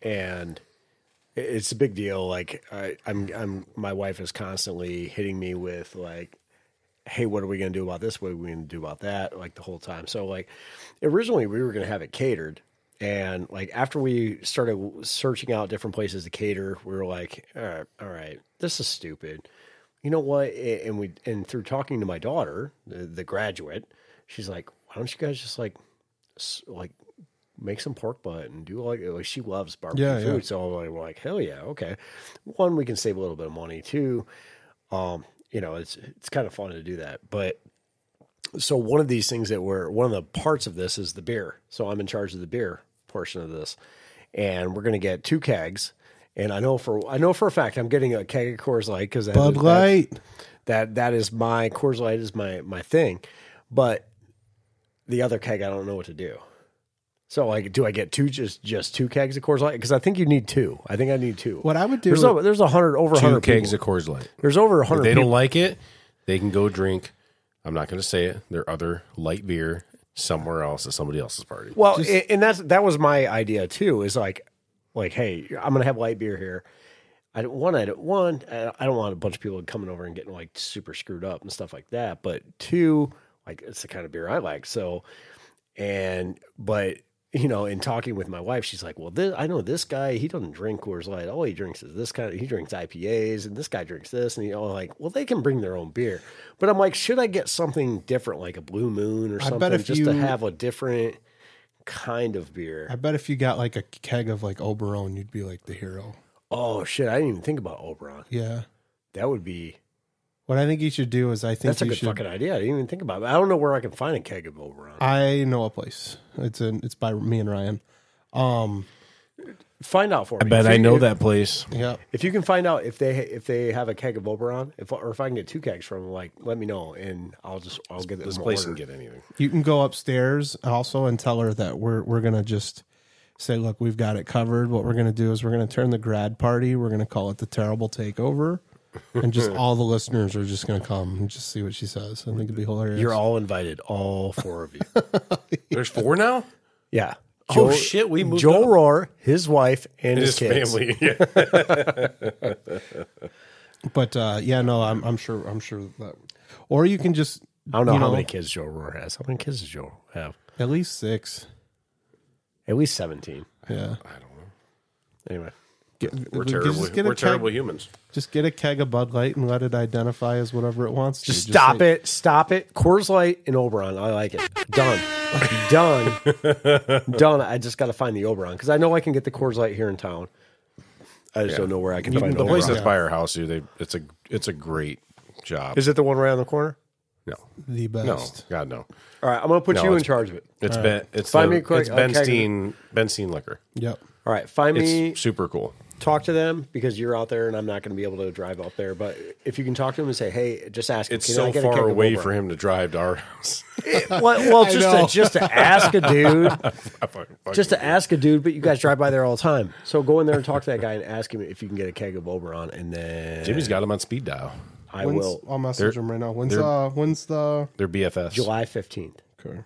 and it's a big deal. My wife is constantly hitting me with hey, what are we going to do about this? What are we going to do about that? The whole time. So, originally we were going to have it catered. And, after we started searching out different places to cater, we were all right, this is stupid. You know what? And through talking to my daughter, the graduate, she's why don't you guys just, make some pork butt and do she loves barbecue food. Yeah. So I'm hell yeah, okay. One, we can save a little bit of money. Two, it's kind of fun to do that. But so one of these things one of the parts of this is the beer. So I'm in charge of the beer portion of this, and we're going to get 2 kegs. And I know for a fact I'm getting a keg of Coors Light because Bud Light that is my Coors Light is my thing. But the other keg I don't know what to do. So do I get just 2 kegs of Coors Light? Because I think you need 2. I think I need 2. What I would do there's 100 over 100 kegs people. Of Coors Light. There's over 100. If they don't like it, they can go drink. I'm not going to say it. Their other light beer somewhere else at somebody else's party. Well, that was my idea too. Is hey, I'm going to have light beer here. I don't want a bunch of people coming over and getting super screwed up and stuff like that. But 2, it's the kind of beer I like. So, in talking with my wife, she's well, I know this guy, he doesn't drink Coors Light. All he drinks is this he drinks IPAs, and this guy drinks this. And, they can bring their own beer. But I'm should I get something different, like a Blue Moon or something, to have a different kind of beer? I bet if you got, a keg of, Oberon, you'd be, the hero. Oh, shit, I didn't even think about Oberon. Yeah. That would be... What I think you should do is that's a good fucking idea. I didn't even think about it. I don't know where I can find a keg of Oberon. I know a place. It's by me and Ryan. Find out for me. I bet I know that place. Yeah. If you can find out if they have a keg of Oberon, or if I can get 2 kegs from them, let me know and I'll get this place and get anything. You can go upstairs also and tell her that we're gonna just say, look, we've got it covered. What we're gonna do is we're gonna turn the grad party. We're gonna call it the Terrible Takeover. And just all the listeners are just going to come and just see what she says. I think it'd be hilarious. You're all invited, all 4 of you. Yeah. There's 4 now? Yeah. Joel, oh, shit, we moved Joel up. Rohr, his wife, and his kids. Family. Yeah. But, I'm sure that... Or you can just... I don't know how many kids Joel Rohr has. How many kids does Joel have? At least 6. At least 17. Yeah. I don't know. Anyway. We're terrible humans. Just get a keg of Bud Light and let it identify as whatever it wants to. Just stop it. Coors Light and Oberon. I like it. Done. I just got to find the Oberon because I know I can get the Coors Light here in town. I just don't know where I can find the Oberon. Place that's by our house, dude. It's a great job. Is it the one right on the corner? No. The best. No. God, no. All right. I'm going to put you in charge of it. It's all Ben. Right. It's Benstein Liquor. Yep. All right. Find me. It's super cool. Talk to them because you're out there and I'm not going to be able to drive up there. But if you can talk to him and say, hey, just ask him. It's so far away for him to drive to our house. Just to ask a dude. But you guys drive by there all the time. So go in there and talk to that guy and ask him if you can get a keg of Oberon. And then Jimmy's got him on speed dial. I will. I'll message them right now. When's the... They're BFFs. July 15th. Okay.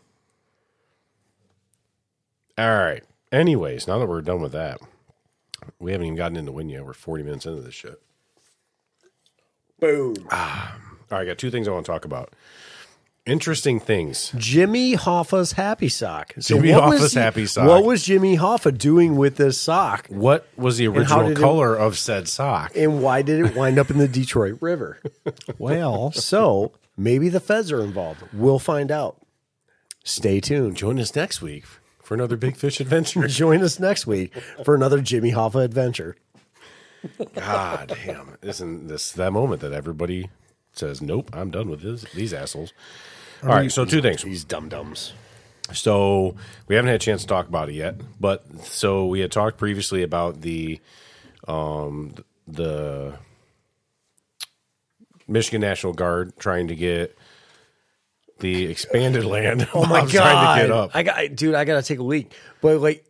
All right. Anyways, now that we're done with that, we haven't even gotten into Winyah. We're 40 minutes into this shit. Boom. All right, I got two things I want to talk about. Interesting things. Jimmy Hoffa's happy sock. So Jimmy Hoffa's happy sock. What was Jimmy Hoffa doing with this sock? What was the original color of said sock? And why did it wind up in the Detroit River? Well, so maybe the feds are involved. We'll find out. Stay tuned. Join us next week for another Big Fish adventure. Join us next week for another Jimmy Hoffa adventure. God damn. Isn't this that moment that everybody says, nope, I'm done with this, these assholes. All right, so two things. These dum-dums. So we haven't had a chance to talk about it yet, but so we had talked previously about the Michigan National Guard trying to get the expanded land. Oh, my God. Trying to get up. I got to take a leak. But, like,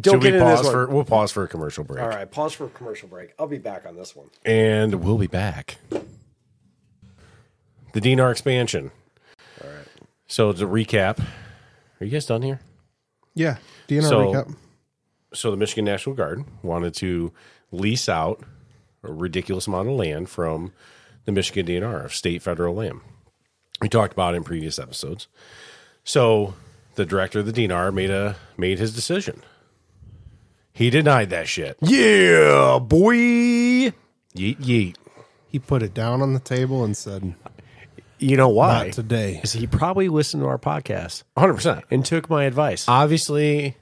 don't get into this one. We'll pause for a commercial break. All right, pause for a commercial break. I'll be back on this one. And we'll be back. The DNR expansion. All right. So to recap, are you guys done here? Yeah. DNR recap. So the Michigan National Guard wanted to lease out a ridiculous amount of land from the Michigan DNR, state federal land. We talked about it in previous episodes. So the director of the DNR made his decision. He denied that shit. Yeah, boy. Yeet, yeet. He put it down on the table and said, you know why? Not today. Because he probably listened to our podcast. 100%. And took my advice. Obviously,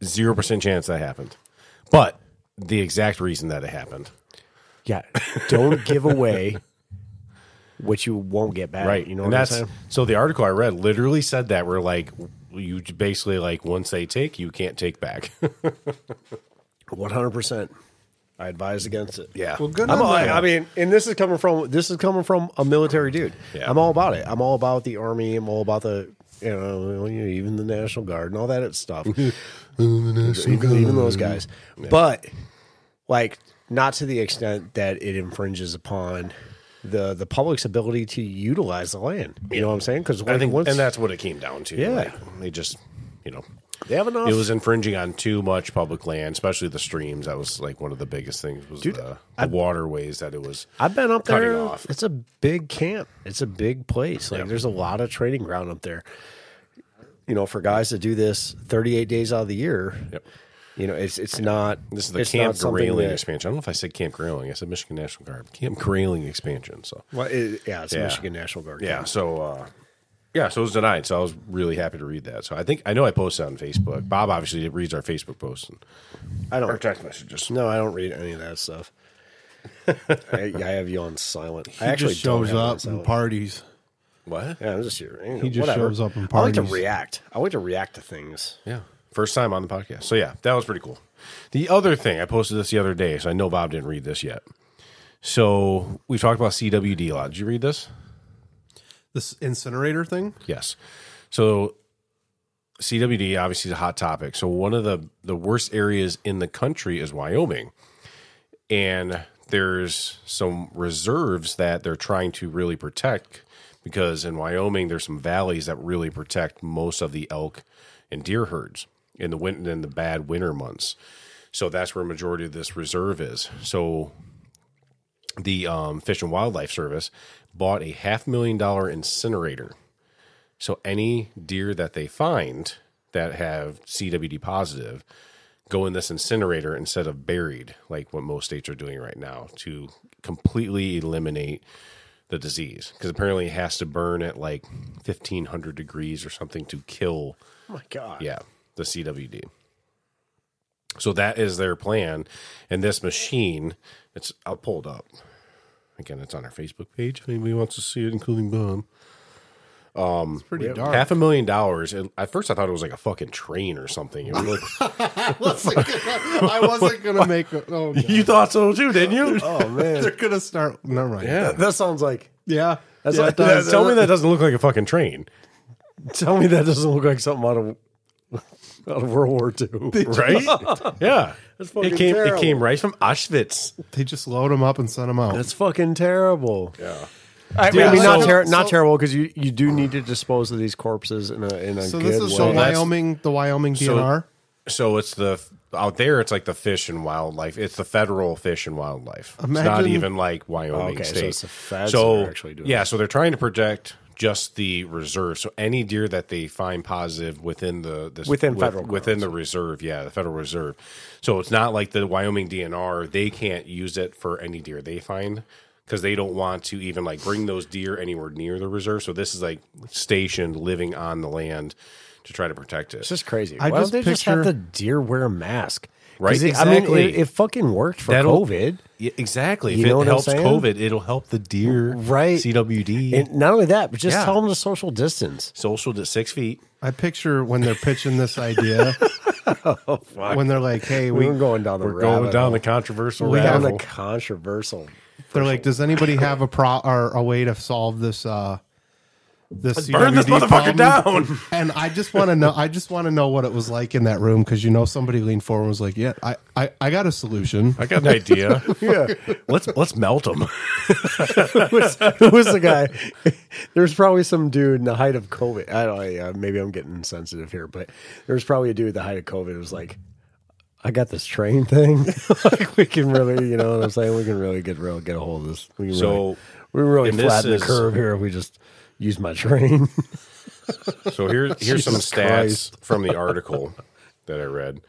0% chance that happened. But the exact reason that it happened. Yeah. Don't give away what you won't get back. Right. You know what I'm saying? So the article I read literally said that. We're like, you basically, like, once they take, you can't take back. 100%. I advise against it. Yeah. Well, good. I mean, and this is coming from a military dude. Yeah. I'm all about it. I'm all about the Army. I'm all about the, you know, even the National Guard and all that stuff. even those guys. Yeah. But, like, not to the extent that it infringes upon the public's ability to utilize the land. You know what I'm saying? Because I think and that's what it came down to. Yeah. Like, they just, you know. They have enough. It was infringing on too much public land, especially the streams. That was like one of the biggest things was the waterways that it was. I've been up there. Off. It's a big camp. It's a big place. Like there's a lot of trading ground up there. You know, for guys to do this 38 days out of the year. Yep. You know, it's not. This is the Camp Grayling expansion. I don't know if I said Camp Grayling. I said Michigan National Guard. Camp Grayling expansion. So well, it's Michigan National Guard. Yeah. Camp. So. Yeah, so it was denied, so I was really happy to read that. So I know I posted on Facebook. Bob obviously reads our Facebook posts. And I don't. Or text messages. No, I don't read any of that stuff. I have you on silent. He I actually just shows up and parties. What? Yeah, I'm just here. He just shows up and parties. I like to react. I like to react to things. Yeah. First time on the podcast. So, yeah, that was pretty cool. The other thing, I posted this the other day, so I know Bob didn't read this yet. So we talked about CWD a lot. Did you read this? This incinerator thing? Yes. So CWD obviously is a hot topic. So one of the worst areas in the country is Wyoming. And there's some reserves that they're trying to really protect because in Wyoming, there's some valleys that really protect most of the elk and deer herds in the winter, in the bad winter months. So that's where a majority of this reserve is. So the Fish and Wildlife Service bought a $500,000 incinerator. So any deer that they find that have CWD positive go in this incinerator instead of buried, like what most states are doing right now, to completely eliminate the disease. Because apparently it has to burn at like 1,500 degrees or something to kill the CWD. So that is their plan. And this machine, I'll pull it up. Again, it's on our Facebook page. If anybody wants to see it, including Bob. It's pretty dark. $500,000. At first, I thought it was like a fucking train or something. It was like, I wasn't going to make it. Oh, you thought so too, didn't you? Oh, man. They're going to start. No, right. Yeah. That sounds like. Yeah. That's what I thought. Tell me that doesn't look like a fucking train. Tell me that doesn't look like something out of. Out of World War II, right? Yeah. That's fucking terrible. It came right from Auschwitz. They just load them up and send them out. That's fucking terrible. Yeah. I mean, not terrible because you do need to dispose of these corpses in a good way. The Wyoming DNR? So it's out there, it's like the Fish and Wildlife. It's the federal Fish and Wildlife. It's not even like Wyoming State. So it's the feds that are actually doing that. So they're trying to protect just the reserve. So any deer that they find positive within the reserve, the Federal Reserve. So it's not like the Wyoming DNR. They can't use it for any deer they find because they don't want to even like bring those deer anywhere near the reserve. So this is like stationed living on the land to try to protect it. It's just crazy. Why don't they just have the deer wear a mask? Right. Exactly. I mean, it fucking worked for COVID. Yeah, exactly. If it helps COVID, it'll help the deer. Right. CWD. And not only that, but just tell them to social distance. Social to 6 feet. I picture when they're pitching this idea, when they're like, "Hey, we're going down the controversial rabbit hole. They're like, "Does anybody have a way to solve this?" Let's burn this motherfucker down. And I just want to know. I just want to know what it was like in that room because somebody leaned forward and was like, "Yeah, I got a solution. I got an idea. Yeah, let's melt them." Who was the guy? There's probably some dude in the height of COVID. I don't know. Yeah, maybe I'm getting insensitive here, but there was probably a dude at the height of COVID who was like, "I got this train thing. Like we can really, you know what I'm saying? We can really get a hold of this. We can really flatten the curve here if we just." Use my train. So here's some stats from the article that I read.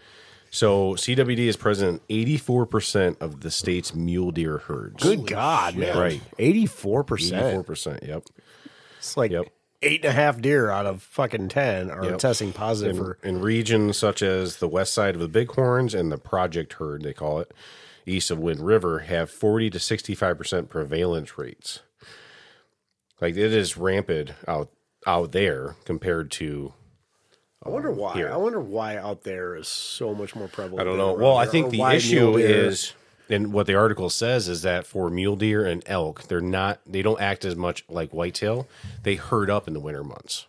So CWD is present in 84% of the state's mule deer herds. Good God, man. Right. 84%. 84%, yep. It's like 8.5 deer out of fucking 10 are testing positive. In regions such as the west side of the Bighorns and the Project Herd, they call it, east of Wind River, have 40 to 65% prevalence rates. Like it is rampant out there compared to. I wonder why. Here. I wonder why out there is so much more prevalent. I don't know. Well, I think the issue is, and what the article says is that for mule deer and elk, they don't act as much like whitetail. They herd up in the winter months.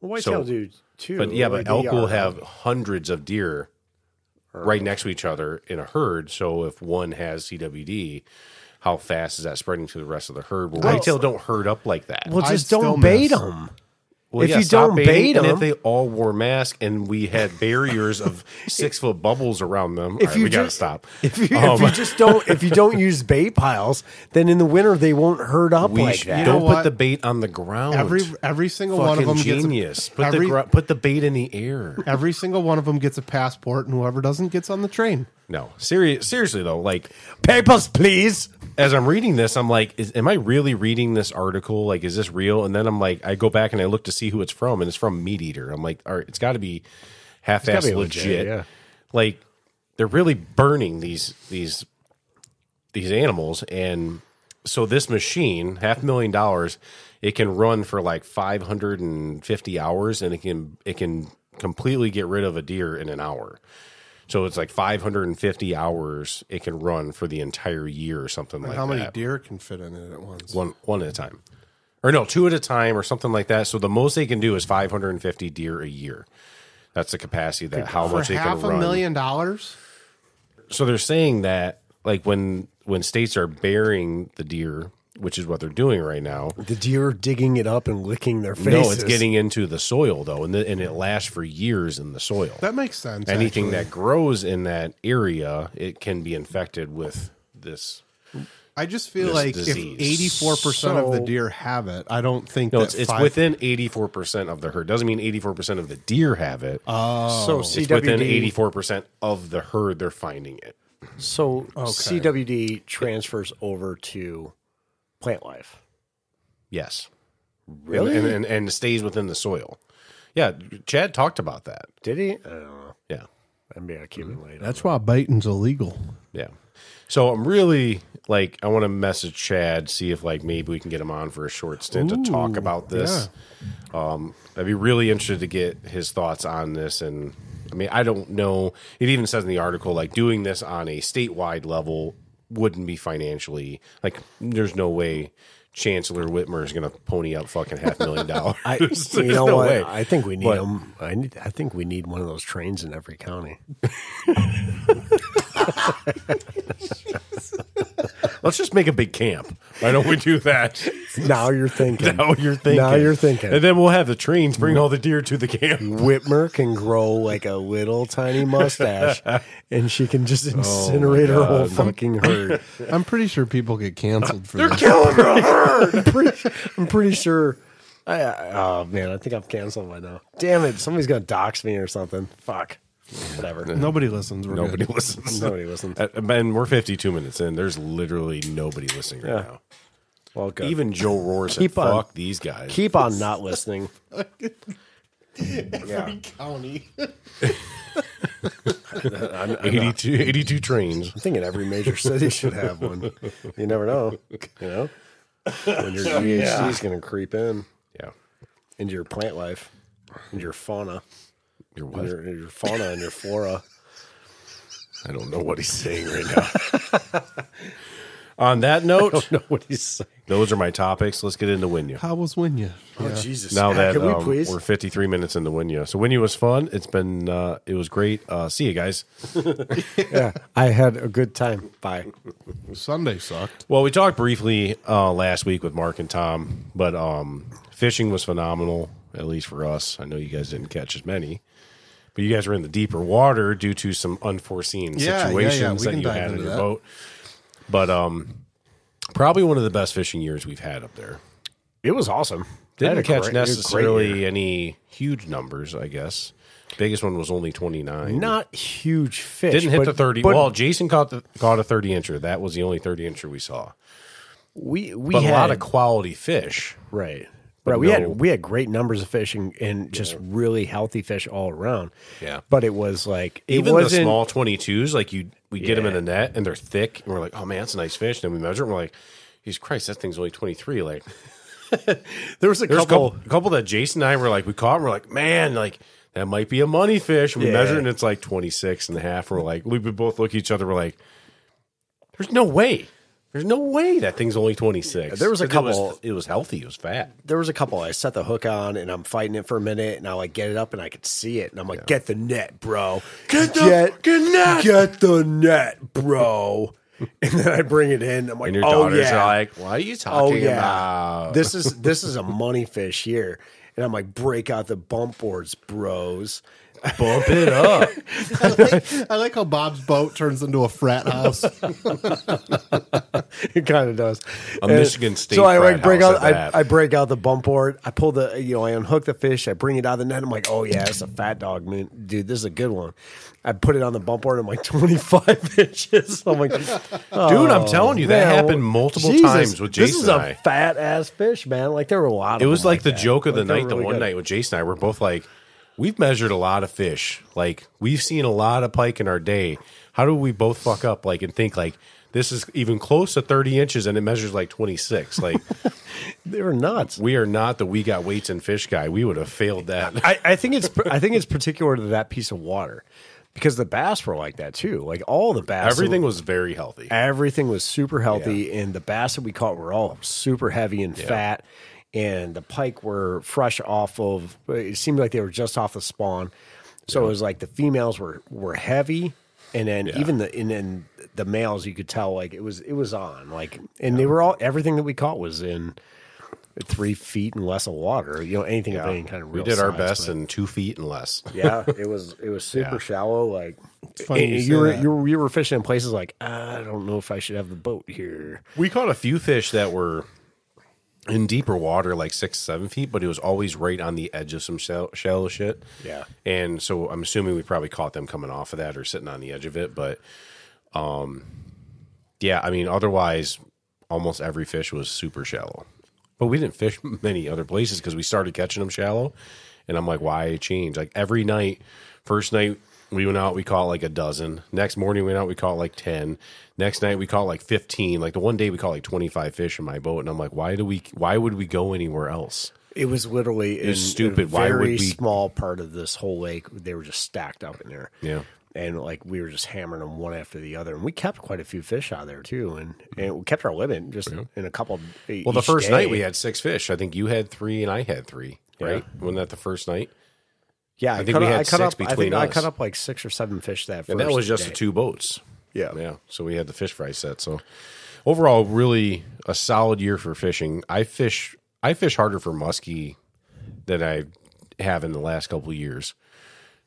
Well, whitetail do too. But yeah, but elk will have hundreds of deer right next to each other in a herd. So if one has CWD. How fast is that spreading to the rest of the herd? Well, whitetail don't herd up like that. Well, just don't bait them. Well, if you don't bait them. And if they all wore masks and we had barriers of 6-foot bubbles around them, we got to stop. If you don't use bait piles, then in the winter they won't herd up like that. Don't put the bait on the ground. Every single one of them genius. Put the bait in the air. Every single one of them gets a passport, and whoever doesn't gets on the train. No, seriously though, like papers, please. As I'm reading this, I'm like, am I really reading this article? Like, is this real? And then I'm like, I go back and I look to see who it's from, and it's from Meat Eater. I'm like, all right, it's got to be half-assed legit. Yeah. Like, they're really burning these animals, and so this machine, $500,000, it can run for like 550 hours, and it can completely get rid of a deer in an hour. So it's like 550 hours it can run for the entire year or something like that. How many deer can fit in it at once? One at a time. Or no, two at a time or something like that. So the most they can do is 550 deer a year. That's the capacity that how much they can run. For $500,000? So they're saying that like when states are burying the deer, which is what they're doing right now. The deer are digging it up and licking their faces. No, it's getting into the soil, though, and it lasts for years in the soil. That makes sense. Anything that grows in that area, it can be infected with this. I just feel like disease. If 84% of the deer have it, I don't think that it's within 84% of the herd. Doesn't mean 84% of the deer have it. Oh. So it's within 84% of the herd they're finding it. So CWD transfers over to... plant life. Yes. Really? And stays within the soil. Yeah. Chad talked about that. Did he? Yeah. I mean, I keep it late. That's why biting's illegal. Yeah. So I'm really like, I want to message Chad, see if like maybe we can get him on for a short stint to talk about this. Yeah. I'd be really interested to get his thoughts on this. And I mean, I don't know. It even says in the article, like doing this on a statewide level wouldn't be financially, like there's no way Chancellor Whitmer is going to pony up fucking $500,000. You know what? I think we need them. I think we need one of those trains in every county. Let's just make a big camp. Why don't we do that? Now you're thinking. And then we'll have the trains bring all the deer to the camp. Whitmer can grow like a little tiny mustache, and she can just incinerate her whole fucking herd. I'm pretty sure people get canceled for this. They're killing her herd. I'm pretty sure. I think I'm canceled by now. Damn it. Somebody's going to dox me or something. Fuck. Whatever. Nobody listens. Nobody listens. And we're 52 minutes in. There's literally nobody listening right now. Well, good. Even Joe Rohr said, fuck these guys. Keep on not listening. Every county. 82 trains. I'm thinking every major city should have one. You never know. You know? When your GHC is going to creep in. Yeah. Into your plant life. Into your fauna. Your what? Your fauna and your flora. I don't know what he's saying right now. On that note, I don't know what he's saying. Those are my topics. Let's get into Winyah. How was Winyah? Oh, yeah. Jesus. Now that we're 53 minutes into Winyah. So Winyah was fun. It's been, it was great. See you guys. Yeah, I had a good time. Bye. Sunday sucked. Well, we talked briefly last week with Mark and Tom, but fishing was phenomenal, at least for us. I know you guys didn't catch as many. But you guys were in the deeper water due to some unforeseen situations that you had in your boat. But probably one of the best fishing years we've had up there. It was awesome. Didn't catch necessarily any huge numbers, I guess. Biggest one was only 29. Not huge fish. Didn't hit the 30. Well, Jason caught a 30-incher. That was the only 30-incher we saw. We had a lot of quality fish. Right. Right, we had great numbers of fish and just really healthy fish all around. Yeah, but it was like even the small 22s. Like we get them in the net and they're thick, and we're like, oh man, that's a nice fish. And then we measure them, we're like, Jesus Christ, that thing's only 23. Like there was a couple that Jason and I were like, we caught, and we're like, man, like that might be a money fish. And we measure it and it's like 26.5. We're like, we both look at each other, we're like, there's no way. There's no way that thing's only 26. There was a couple. It was healthy. It was fat. There was a couple. I set the hook on, and I'm fighting it for a minute, and I like get it up, and I could see it, and I'm like, "Get the net, bro! Get the net! Get the net, bro!" And then I bring it in. I'm like, and your daughters are like, "What are you talking about? This is a money fish here." And I'm like, "Break out the bump boards, bros." Bump it up. I like how Bob's boat turns into a frat house. It kind of does. Michigan State. So I like break out the bump board. I pull I unhook the fish. I bring it out of the net. I'm like, oh yeah, it's a fat dog, man, dude. This is a good one. I put it on the bump board. I'm like 25 inches. I'm like, oh, dude, I'm telling you, that happened multiple times with Jason. This is a fat ass fish, man. Like there were a lot. It was like the joke of the night. The one night with Jason and I were both like, we've measured a lot of fish. Like, we've seen a lot of pike in our day. How do we both fuck up, like, and think, like, this is even close to 30 inches and it measures, like, 26? Like, they were nuts. We are not the we got weights and fish guy. We would have failed that. I think it's particular to that piece of water because the bass were like that, too. Like, all the bass. Everything was very healthy. Everything was super healthy, and the bass that we caught were all super heavy and fat. And the pike were fresh off of, it seemed like they were just off the spawn. So it was like the females were heavy. And then even the males, you could tell, like, it was on. Like, and they were all, everything that we caught was in 3 feet and less of water. You know, anything of any kind of real size. We did our best in 2 feet and less. Yeah, it was super shallow. Like, it's funny you were fishing in places like, I don't know if I should have the boat here. We caught a few fish that were in deeper water, like 6-7 feet, but it was always right on the edge of some shallow shit. Yeah. And so I'm assuming we probably caught them coming off of that or sitting on the edge of it. But, I mean, otherwise, almost every fish was super shallow. But we didn't fish many other places because we started catching them shallow. And I'm like, why change? Like every night, first night we went out, we caught like a dozen. Next morning we went out, we caught like 10. Next night we caught like 15. Like the one day we caught like 25 fish in my boat, and I'm like, why would we go anywhere else? It was literally stupid. Why would we? Small part of this whole lake. They were just stacked up in there. Yeah, And like we were just hammering them one after the other, and we kept quite a few fish out there too, and we kept our limit just in a couple. Well, the first night we had 6 fish. I think you had 3 and I had 3. Right? Yeah. Wasn't that the first night? Yeah, I think we had 6 between us. I cut up like 6 or 7 fish that first day. And that was just the 2 boats. Yeah, yeah. So we had the fish fry set. So overall, really a solid year for fishing. I fish harder for muskie than I have in the last couple of years.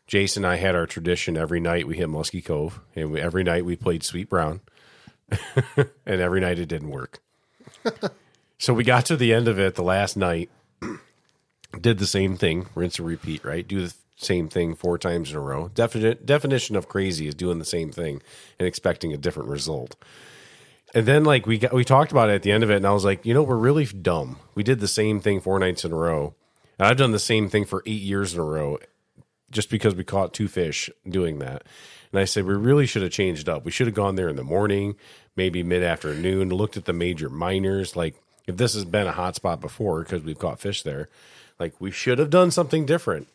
Jason and I had our tradition every night we hit Muskie Cove, and every night we played Sweet Brown, and every night it didn't work. So we got to the end of it the last night, did the same thing, rinse and repeat, right? Do the same thing 4 times in a row. Definition of crazy is doing the same thing and expecting a different result. And then like we talked about it at the end of it, and I was like, you know, we're really dumb. We did the same thing 4 nights in a row, and I've done the same thing for 8 years in a row, just because we caught 2 fish doing that. And I said, we really should have changed up. We should have gone there in the morning, maybe mid-afternoon, looked at the major minors. Like, if this has been a hot spot before because we've caught fish there, like, we should have done something different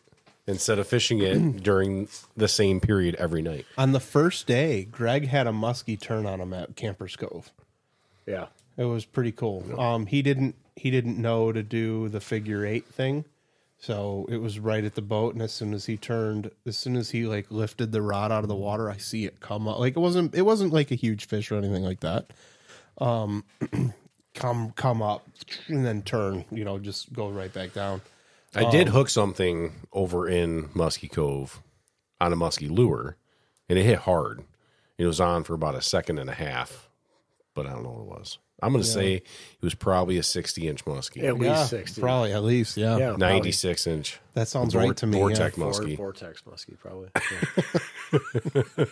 instead of fishing it during the same period every night. On the first day, Greg had a muskie turn on him at Campers Cove. Yeah. It was pretty cool. Yeah. He didn't know to do the figure 8 thing. So it was right at the boat, and as soon as he like lifted the rod out of the water, I see it come up. Like it wasn't like a huge fish or anything like that. Come up and then turn, you know, just go right back down. I did hook something over in Muskie Cove on a muskie lure, and it hit hard. It was on for about a second and a half, but I don't know what it was. I'm going to say it was probably a 60-inch muskie. At least 60. Probably, at least, yeah 96-inch. That sounds right to me. Vortex muskie. Vortex muskie, probably. Yeah.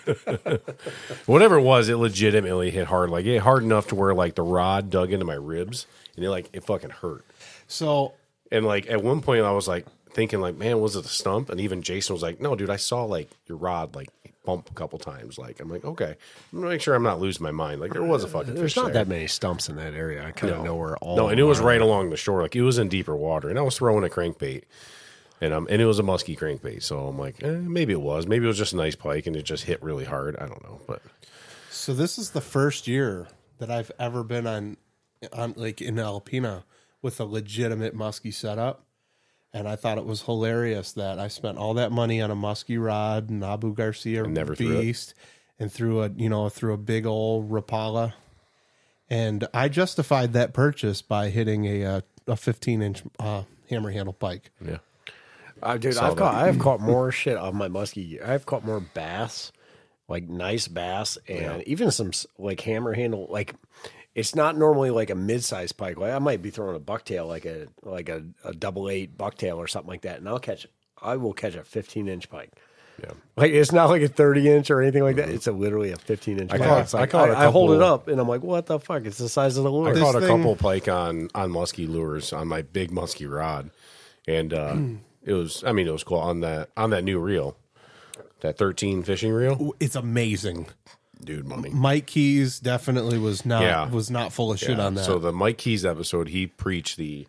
Whatever it was, it legitimately hit hard. Like, it hard enough to where, like, the rod dug into my ribs, and it fucking hurt. So... And, like, at one point, I was, like, thinking, like, man, was it a stump? And even Jason was like, no, dude, I saw, like, your rod, like, bump a couple times. Like, I'm like, okay, I'm gonna make sure I'm not losing my mind. Like, there was a fucking fish. There's not that many stumps in that area. I kind of know where all. No, and it was right along the shore. Like, it was in deeper water, and I was throwing a crankbait, and it was a muskie crankbait. So I'm like, maybe it was. Maybe it was just a nice pike, and it just hit really hard. I don't know, but. So this is the first year that I've ever been on like in Alpena with a legitimate muskie setup. And I thought it was hilarious that I spent all that money on a muskie rod and Abu Garcia Beast and threw a big old Rapala. And I justified that purchase by hitting a 15-inch hammer handle pike. Yeah. Dude, I've caught more shit on my muskie. I've caught more bass, like nice bass, and even some like hammer handle, like... It's not normally like a mid-sized pike. Like I might be throwing a bucktail, like a 8 bucktail or something like that, and I will catch a 15-inch pike. Yeah, like it's not like a 30-inch or anything like that. It's literally a 15-inch. I hold it up and I'm like, what the fuck? It's the size of the lure. I caught a couple pike on musky lures on my big musky rod, and it was cool on that new reel, that 13 fishing reel. It's amazing. Dude, money. Mike Keys definitely was not full of shit on that. So the Mike Keys episode, he preached the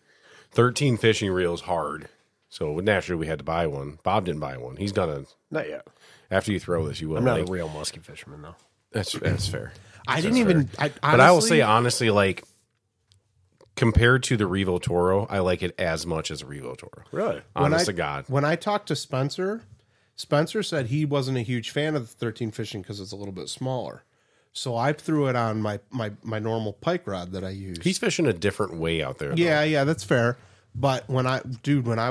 13 fishing reels hard. So naturally, we had to buy one. Bob didn't buy one. He's gonna not yet. After you throw this, you will. I'm not a real muskie fisherman though. That's fair. But I will say honestly, like compared to the Revo Toro, I like it as much as a Revo Toro. Really, honest to God. When I talked to Spencer said he wasn't a huge fan of the 13 fishing because it's a little bit smaller. So I threw it on my normal pike rod that I use. He's fishing a different way out there. Yeah, that's fair. But when I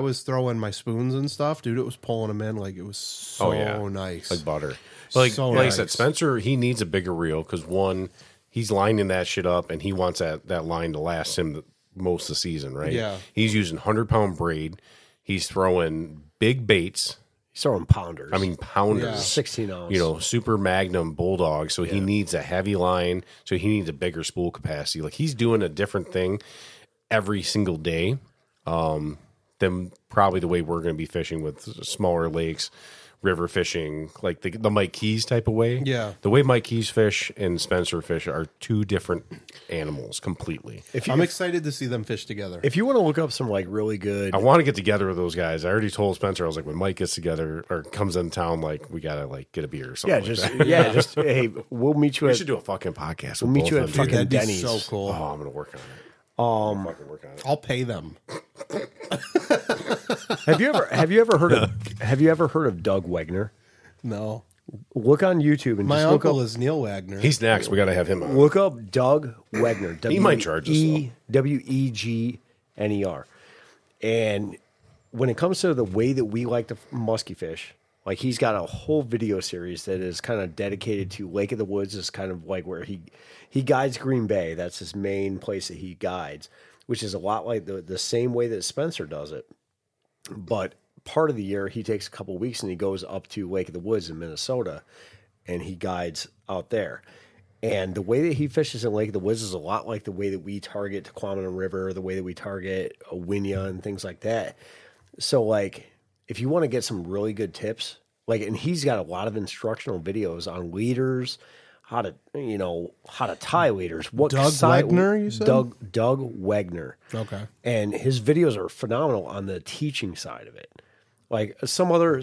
was throwing my spoons and stuff, dude, it was pulling them in like it was so nice. Like butter. Like I said, Spencer, he needs a bigger reel because one, he's lining that shit up and he wants that line to last him most of the season, right? Yeah. He's using 100-pound braid. He's throwing big baits. He's throwing pounders. I mean, pounders. Yeah. 16 ounce. You know, super magnum bulldog. So he needs a heavy line. So he needs a bigger spool capacity. Like, he's doing a different thing every single day than probably the way we're going to be fishing with smaller lakes. river fishing, like the Mike Keys type of way. Yeah. The way Mike Keys fish and Spencer fish are two different animals completely. I'm excited to see them fish together. If you want to look up some like really good... I want to get together with those guys. I already told Spencer, I was like, when Mike gets together or comes in town, like, we got to like get a beer or something. Yeah, just, like yeah, just, hey, we'll meet you at... We should do a fucking podcast. We'll meet you at fucking Denny's. That'd be so cool. Oh, I'm going to work on it. I'll pay them. Have you ever heard of Doug Wegner? No. Look on YouTube and my just uncle look up, is Neil Wagner. He's next. We got to have him on. Look up Doug Wegner. He might charge us. Wegner. And when it comes to the way that we like to musky fish, like he's got a whole video series that is kind of dedicated to Lake of the Woods. Is kind of like where he guides Green Bay. That's his main place that he guides, which is a lot like the same way that Spencer does it. But part of the year, he takes a couple of weeks and he goes up to Lake of the Woods in Minnesota, and he guides out there. And the way that he fishes in Lake of the Woods is a lot like the way that we target Tequamanon River, the way that we target Winyah and things like that. So like... if you want to get some really good tips, like, and he's got a lot of instructional videos on leaders, how to tie leaders. What Doug Wegner, you said? Doug Wegner. Okay. And his videos are phenomenal on the teaching side of it. Like some other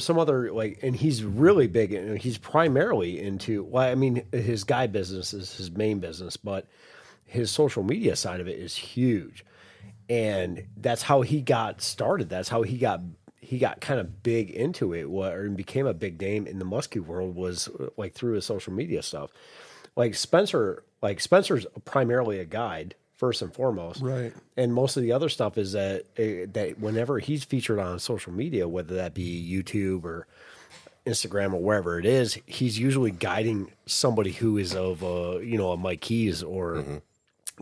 like, and he's really big and he's primarily into, well, I mean, his guide business is his main business, but his social media side of it is huge. And that's how he got started. That's how he got kind of big into it and became a big name in the musky world was like through his social media stuff. Like Spencer's primarily a guide first and foremost. Right. And most of the other stuff is that whenever he's featured on social media, whether that be YouTube or Instagram or wherever it is, he's usually guiding somebody who is of a Mike Keys or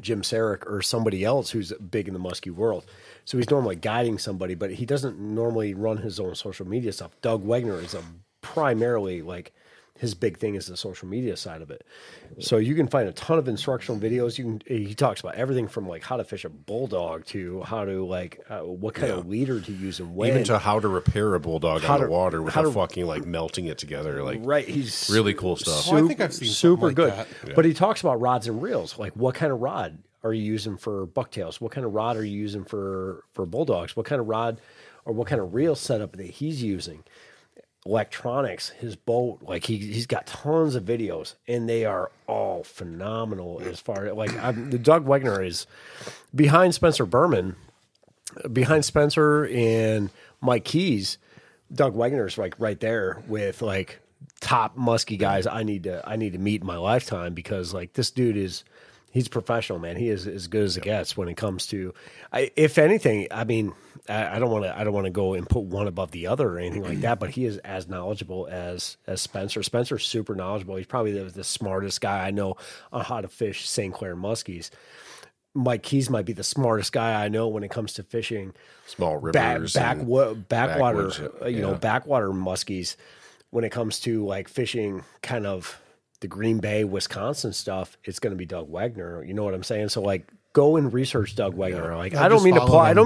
Jim Sarek or somebody else who's big in the musky world. So he's normally guiding somebody, but he doesn't normally run his own social media stuff. Doug Wegner is primarily like his big thing is the social media side of it. So you can find a ton of instructional videos. He talks about everything from like how to fish a bulldog to how to like what kind of leader to use and when. Even to how to repair a bulldog on the water without fucking like melting it together. Like right, he's really cool stuff. I think I've seen super good. Like that. Yeah. But he talks about rods and reels. Like what kind of rod are you using for bucktails? What kind of rod are you using for bulldogs? What kind of rod or what kind of reel setup that he's using? Electronics, his boat, like he's got tons of videos and they are all phenomenal as far as like the Doug Wegner is behind Spencer Berman, behind Spencer and Mike Keys. Doug Wegner's like right there with like top musky guys I need to meet in my lifetime because like this dude is. He's professional, man. He is as good as it gets when it comes to. If anything, I mean, I don't want to go and put one above the other or anything like that. But he is as knowledgeable as Spencer. Spencer's super knowledgeable. He's probably the smartest guy I know on how to fish St. Clair muskies. Mike Keys might be the smartest guy I know when it comes to fishing small rivers, backwater muskies. When it comes to like fishing, kind of. The Green Bay, Wisconsin stuff, it's going to be Doug Wegner. You know what I'm saying? So like go and research Doug Wegner. Yeah, like I don't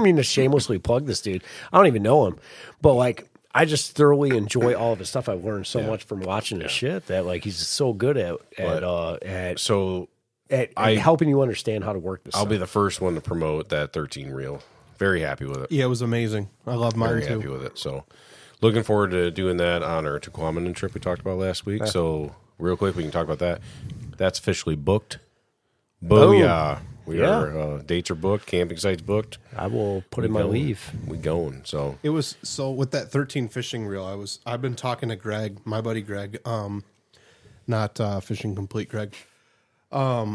mean to shamelessly plug this dude. I don't even know him. But like I just thoroughly enjoy all of his stuff. I've learned so much from watching his shit that like he's so good at helping you understand how to work this. I'll be the first one to promote that 13 reel. Very happy with it. Yeah, it was amazing. I love mine too. Very happy with it. So looking forward to doing that on our Tequamanon trip we talked about last week. So real quick, we can talk about that. That's officially booked. Booyah. We are dates are booked, camping sites booked. I will put in my leave. We going. So it was with that 13 fishing reel, I've been talking to Greg, my buddy Greg, not Fishing Complete Greg. I've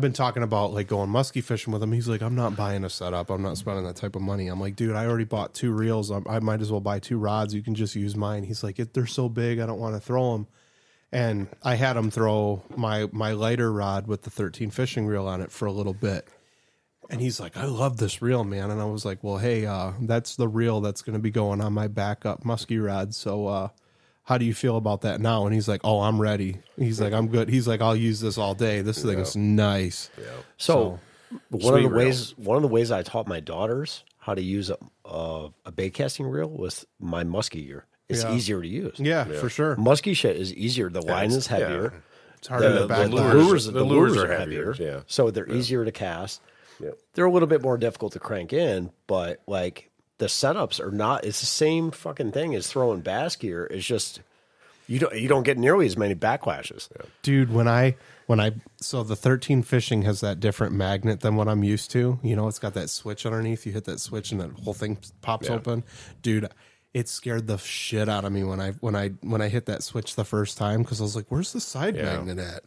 been talking about like going musky fishing with him. He's like, I'm not buying a setup. I'm not spending that type of money. I'm like, dude, I already bought two reels. I might as well buy two rods. You can just use mine. He's like, they're so big, I don't want to throw them. And I had him throw my lighter rod with the 13 fishing reel on it for a little bit. And he's like, I love this reel, man. And I was like, well, hey, that's the reel that's going to be going on my backup musky rod. So how do you feel about that now? And he's like, oh, I'm ready. He's like, I'm good. He's like, I'll use this all day. This thing is nice. Yeah. So one of the ways I taught my daughters how to use a bait casting reel was my musky gear. it's easier to use. Yeah, for sure. Musky shit is easier. The line is heavier. Yeah. It's harder to back the lures are heavier. Yeah. So they're easier to cast. Yeah. They're a little bit more difficult to crank in, but like the setups are not. It's the same fucking thing as throwing bass gear. It's just you don't get nearly as many backlashes. Yeah. Dude, so the 13 Fishing has that different magnet than what I'm used to. You know, it's got that switch underneath. You hit that switch and that whole thing pops open, dude. It scared the shit out of me when I hit that switch the first time because I was like, "Where's the side magnet at?"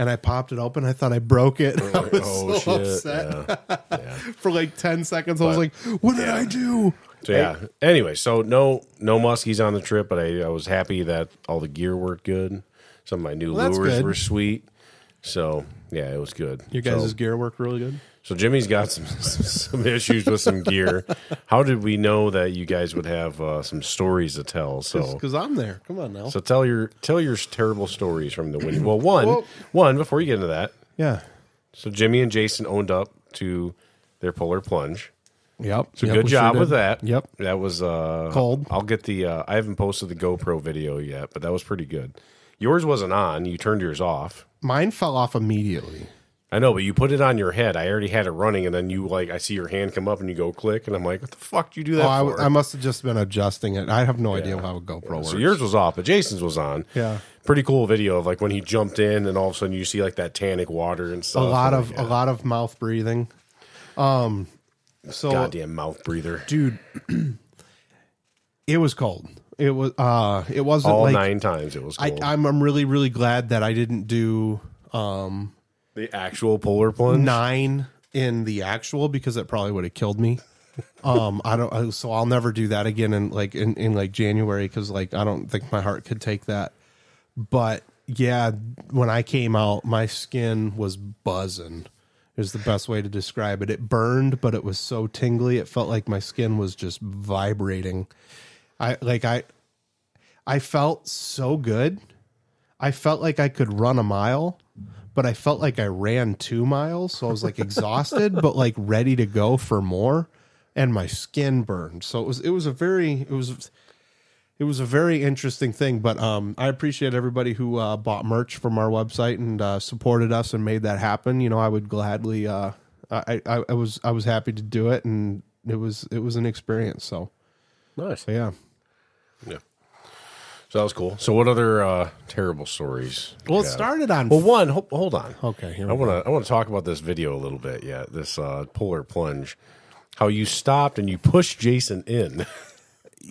And I popped it open. I thought I broke it. I was upset for like 10 seconds. I was like, "What did I do?" So, anyway, so no muskies on the trip, but I was happy that all the gear worked good. Some of my new lures were sweet. So yeah, it was good. Your guys' gear worked really good. So Jimmy's got some issues with some gear. How did we know that you guys would have some stories to tell? So because I'm there. Come on now. So tell your terrible stories from the Winyah. Well, one before you get into that. Yeah. So Jimmy and Jason owned up to their polar plunge. Yep. So good job with that. Yep. That was cold. I'll get the. I haven't posted the GoPro video yet, but that was pretty good. Yours wasn't on. You turned yours off. Mine fell off immediately. I know, but you put it on your head. I already had it running, and then I see your hand come up, and you go click, and I'm like, what the fuck did you do that for? I must have just been adjusting it. I have no idea how a GoPro works. So yours was off, but Jason's was on. Yeah. Pretty cool video of, like, when he jumped in, and all of a sudden you see, like, that tannic water and stuff. A lot of mouth breathing. Goddamn mouth breather. Dude, it was cold. It was, it wasn't all like, 9 times it was cold. I'm really, really glad that I didn't do, the actual polar plunge 9 in the actual, because it probably would have killed me. So I'll never do that again in January. Cause like, I don't think my heart could take that, but yeah, when I came out, my skin was buzzing is the best way to describe it. It burned, but it was so tingly. It felt like my skin was just vibrating. I felt so good. I felt like I could run a mile, but I felt like I ran 2 miles. So I was like exhausted, but like ready to go for more. And my skin burned. So it was a very interesting thing. But I appreciate everybody who bought merch from our website and supported us and made that happen. You know, I would gladly. I was happy to do it, and it was an experience. So nice. But yeah. So that was cool. So what other terrible stories? Well, it started on... Well, one... Hold on. Okay, here we go. I want to talk about this video a little bit, this polar plunge. How you stopped and you pushed Jason in.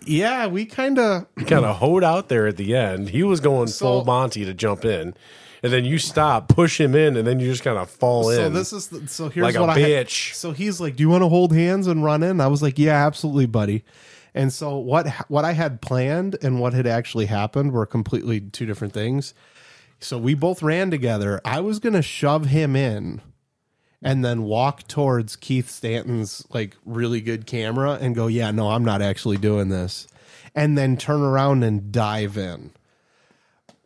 Yeah, we kind of... hoed out there at the end. He was going full Monty to jump in. And then you stop, push him in, and then you just kind of fall in. So this is... So here's like what I... Like a bitch. So he's like, do you want to hold hands and run in? I was like, yeah, absolutely, buddy. And so what I had planned and what had actually happened were completely 2 different things. So we both ran together. I was going to shove him in and then walk towards Keith Stanton's like really good camera and go, yeah, no, I'm not actually doing this. And then turn around and dive in.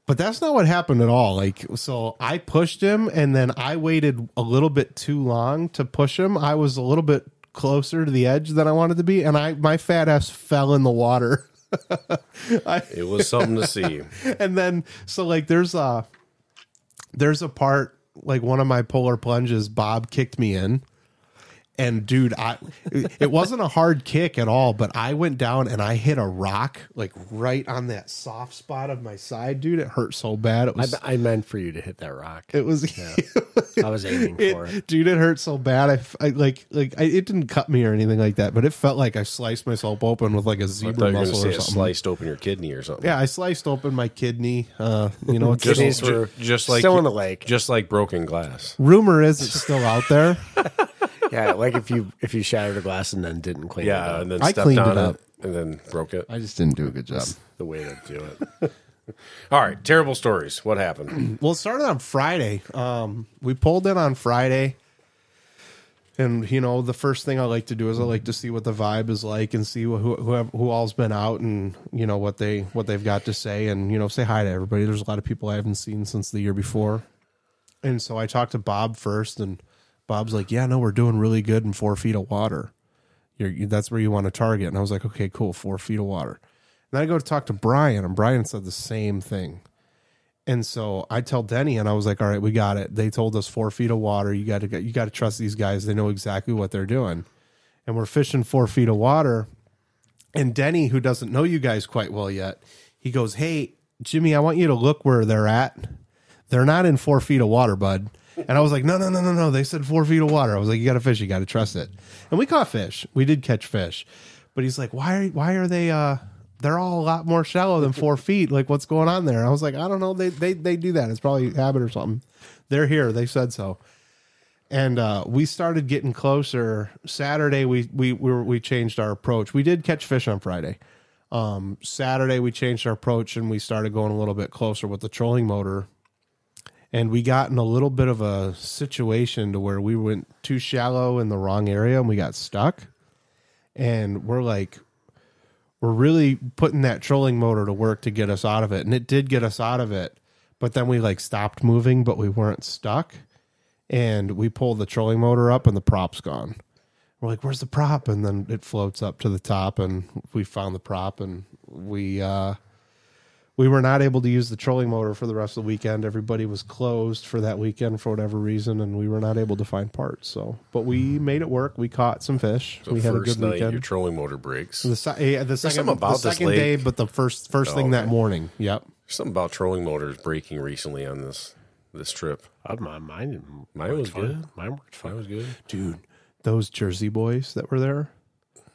But that's not what happened at all. Like, so I pushed him and then I waited a little bit too long to push him. I was a little bit closer to the edge than I wanted to be, and my fat ass fell in the water. It was something to see. And then so like there's a part like one of my polar plunges, Bob kicked me in, and dude, it wasn't a hard kick at all, but I went down and I hit a rock like right on that soft spot of my side, dude. It hurt so bad. It was. I meant for you to hit that rock. It was. Yeah. I was aiming for it, dude. It hurt so bad. I it didn't cut me or anything like that, but it felt like I sliced myself open with like a zebra muscle or something. Sliced open your kidney or something. Yeah, I sliced open my kidney. You know, kidneys were just like still in the lake, just like broken glass. Rumor is it's still out there. Yeah, like if you shattered a glass and then didn't clean it up. And then I cleaned it up and then broke it. I just didn't do a good job. That's the way to do it. All right, terrible stories. What happened? Well, it started on Friday. We pulled in on Friday. And, you know, the first thing I like to do is I like to see what the vibe is like and see who all's been out and, you know, what they've got to say and, you know, say hi to everybody. There's a lot of people I haven't seen since the year before. And so I talked to Bob first, and Bob's like, yeah, no, we're doing really good in 4 feet of water. That's where you want to target. And I was like, okay, cool, 4 feet of water. Then I go to talk to Brian, and Brian said the same thing. And so I tell Denny, and I was like, all right, we got it. They told us 4 feet of water. You got to trust these guys. They know exactly what they're doing. And we're fishing 4 feet of water. And Denny, who doesn't know you guys quite well yet, he goes, hey, Jimmy, I want you to look where they're at. They're not in 4 feet of water, bud. And I was like, no. They said 4 feet of water. I was like, you got to fish. You got to trust it. And we caught fish. We did catch fish. But he's like, why are they... They're all a lot more shallow than 4 feet. Like, what's going on there? And I was like, I don't know. They do that. It's probably habit or something. They're here. They said so. And we started getting closer. Saturday, we changed our approach. We did catch fish on Friday. Saturday, we changed our approach, and we started going a little bit closer with the trolling motor. And we got in a little bit of a situation to where we went too shallow in the wrong area, and we got stuck. And we're like... We're really putting that trolling motor to work to get us out of it. And it did get us out of it. But then we like stopped moving, but we weren't stuck. And we pulled the trolling motor up and the prop's gone. We're like, where's the prop? And then it floats up to the top and we found the prop. And we were not able to use the trolling motor for the rest of the weekend. Everybody was closed for that weekend for whatever reason. And we were not able to find parts. So, but we made it work. We caught some fish. So we had a good night, weekend. Your trolling motor breaks. The second day, but the first thing that morning. Yep. There's something about trolling motors breaking recently on this trip. Mine was good. Mine worked fine. Mine was good. Dude, those Jersey boys that were there.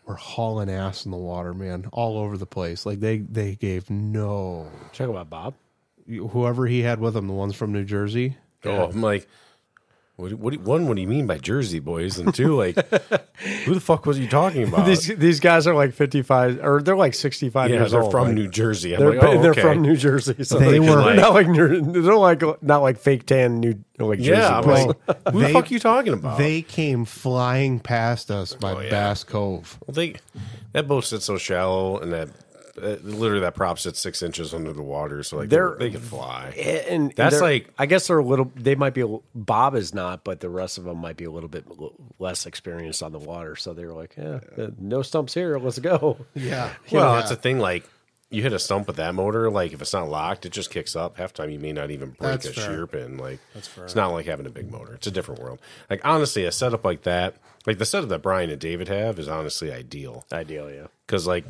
We're hauling ass in the water, man, all over the place. Like they gave no. Check about Bob, whoever he had with him, the ones from New Jersey. Yeah. Oh, I'm like, what do you mean by Jersey boys? And two, like, who the fuck was you talking about? These guys are like 55, or they're like 65 years old. They're from New Jersey. They're from New Jersey. So they were like, not like fake tan New like Jersey. Yeah, boys. Like, who the fuck are you talking about? They came flying past us by Bass Cove. Well, that boat sits so shallow, and that. Literally, that prop sits 6 inches under the water, so like they can fly. And that's like, I guess they're a little. They might be. Bob is not, but the rest of them might be a little bit less experienced on the water. So they're like, no stumps here. Let's go. Yeah. Well, that's the thing. Like, you hit a stump with that motor. Like, if it's not locked, it just kicks up. Half time, you may not even break a shear pin. Like, it's not like having a big motor. It's a different world. Like, honestly, a setup like that. Like, the setup that Brian and David have is honestly ideal. Ideal, yeah. Because, like,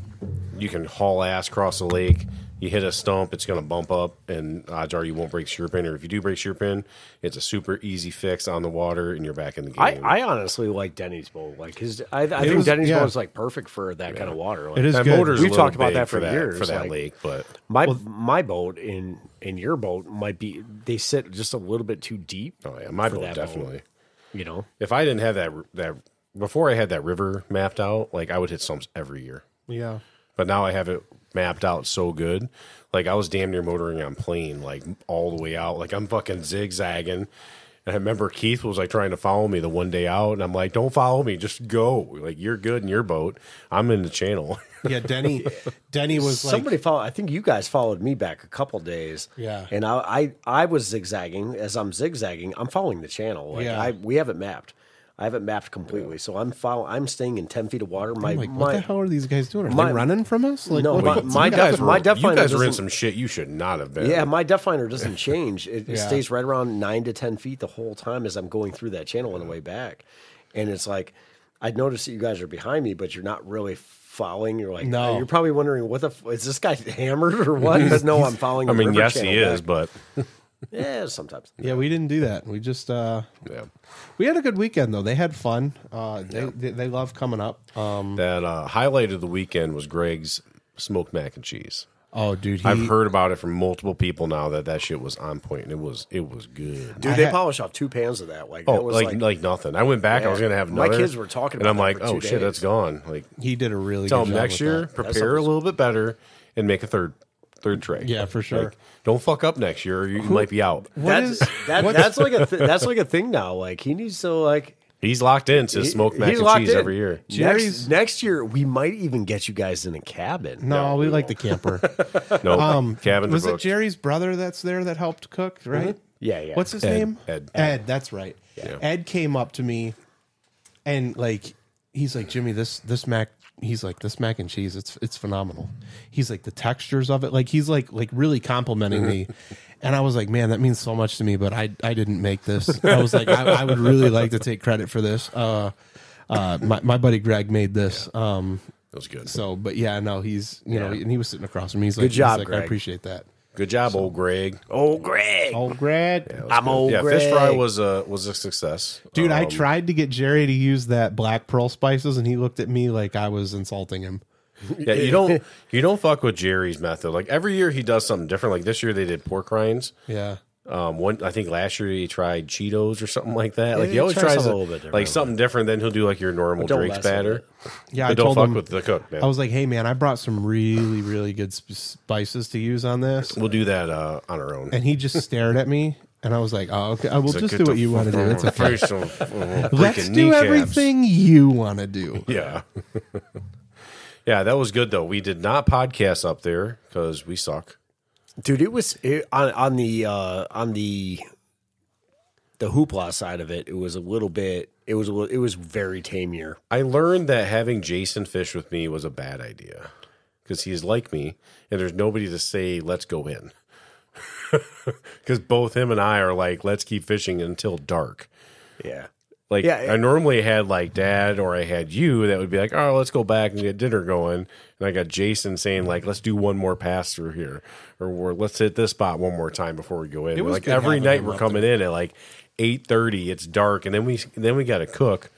you can haul ass across the lake. You hit a stump, it's going to bump up, and odds are you won't break shear pin. Or if you do break shear pin, it's a super easy fix on the water, and you're back in the game. I honestly like Denny's bowl. Like his, I think Denny's bowl is, like, perfect for that kind of water. Like, it is that good. Motor's We've talked about that for years. For that like, lake, but... My boat and your boat might be... They sit just a little bit too deep. Oh, yeah, my boat, definitely. You know, if I didn't have that before I had that river mapped out, like I would hit stumps every year. Yeah. But now I have it mapped out so good. Like I was damn near motoring on plane, like all the way out. Like I'm fucking zigzagging. And I remember Keith was like trying to follow me the one day out. And I'm like, don't follow me. Just go. Like you're good in your boat. I'm in the channel. Yeah. Denny was like. Somebody followed. I think you guys followed me back a couple days. Yeah. And I was zigzagging. As I'm zigzagging, I'm following the channel. Like, yeah. We have it mapped. I haven't mapped completely, so I'm staying in 10 feet of water. I'm like, what the hell are these guys doing? Are they running from us? Like, no, my you guys are in some shit you should not have been. Yeah, my depth finder doesn't change. It stays right around 9 to 10 feet the whole time as I'm going through that channel on the way back, and it's like I'd notice that you guys are behind me, but you're not really following. You're like, no, oh, you're probably wondering what the is this guy hammered or what? But no, I'm following. I mean, yes, he is, but. Yeah, sometimes. Yeah, we didn't do that. We just we had a good weekend though. They had fun. They love coming up. That highlight of the weekend was Greg's smoked mac and cheese. Oh, dude! I've heard about it from multiple people now that shit was on point, and it was good. Dude, they polished off 2 pans of that. Like, oh, that was like nothing. I went back. Yeah. I was gonna have another. My kids were talking, and I'm like, oh shit, that's gone. Like he did a really good job. Tell him next year, prepare a little bit better, and make a third tray. Yeah, for sure. Like, don't fuck up next year or you might be out. That's like a thing now. Like he needs to like he's locked in to smoke mac and cheese every year. Next year we might even get you guys in a cabin. No, we like the camper. No, cabin. Was it Jerry's brother that's there that helped cook, right? Mm-hmm. Yeah, yeah. What's his name? Ed, that's right. Yeah. Ed came up to me and like he's like, Jimmy, this mac he's like, this mac and cheese, it's phenomenal. He's like, the textures of it, like he's like really complimenting me. And I was like, man, that means so much to me, but I didn't make this. I was like, I would really like to take credit for this. My buddy Greg made this. Yeah. That was good. So, but yeah, no, he's, you know, and he was sitting across from me. He's like, good job, Greg. I appreciate that. Good job, so, old Greg. Yeah, I'm good. Greg. Fish fry was a success. Dude, I tried to get Jerry to use that Black Pearl spices, and he looked at me like I was insulting him. Yeah, you don't fuck with Jerry's method. Like every year he does something different. Like this year they did pork rinds. Yeah. One, I think last year he tried Cheetos or something like that. Like he always tries a little bit different, like something different. Then he'll do like your normal drinks batter. Yeah, but I don't fuck with the cook, man. I was like, hey man, I brought some really, really good spices to use on this. We'll do that on our own. And he just stared at me, and I was like, oh, okay, I will just do what you want to do. It's a facial. Let's do everything you want to do. Yeah. Yeah, that was good though. We did not podcast up there because we suck. Dude, it was on the hoopla side of it. It was a little bit. It was very tame year. I learned that having Jason fish with me was a bad idea because he's like me, and there's nobody to say let's go in because both him and I are like let's keep fishing until dark. Yeah. Like, yeah, I normally had, like, Dad or I had you that would be like, oh, let's go back and get dinner going. And I got Jason saying, like, let's do one more pass through here. Or let's hit this spot one more time before we go in. Like, every night we're coming in at, like, 8:30. It's dark. And then we got to cook.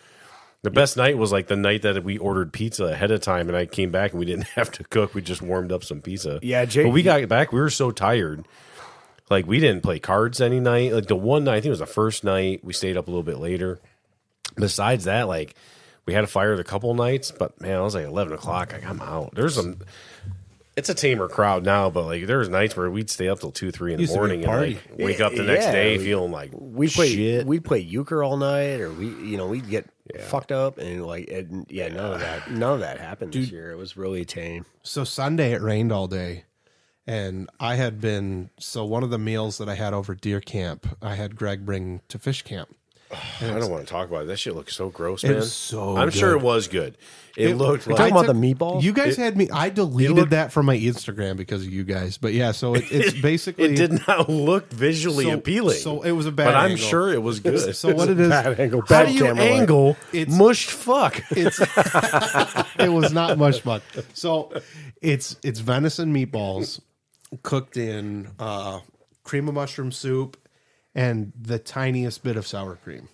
The best night was, like, the night that we ordered pizza ahead of time. And I came back and we didn't have to cook. We just warmed up some pizza. Yeah, But we got back. We were so tired. Like, we didn't play cards any night. Like, the one night, I think it was the first night, we stayed up a little bit later. Besides that, like, we had a fire the couple nights, but, man, I was like 11 o'clock. Like, I'm out. It's a tamer crowd now, but, like, there was nights where we'd stay up till 2, 3 in the morning and, like, wake up the next day feeling like shit. We'd play euchre all night or, we'd get fucked up and, like, none of that happened this year. It was really tame. So Sunday it rained all day. And I had been, so one of the meals that I had over deer camp, I had Greg bring to fish camp. I don't want to talk about it. That shit looks so gross, man. It was so good. I'm sure it was good. It looked like... You're talking about the meatball? You guys had me... I deleted that from my Instagram because of you guys. But yeah, so it's basically... It did not look visually appealing. So it was a bad angle. But I'm sure it was good. So what it is... Bad angle. How do you angle mushed fuck? It was not mushed fuck. So it's venison meatballs cooked in cream of mushroom soup and the tiniest bit of sour cream,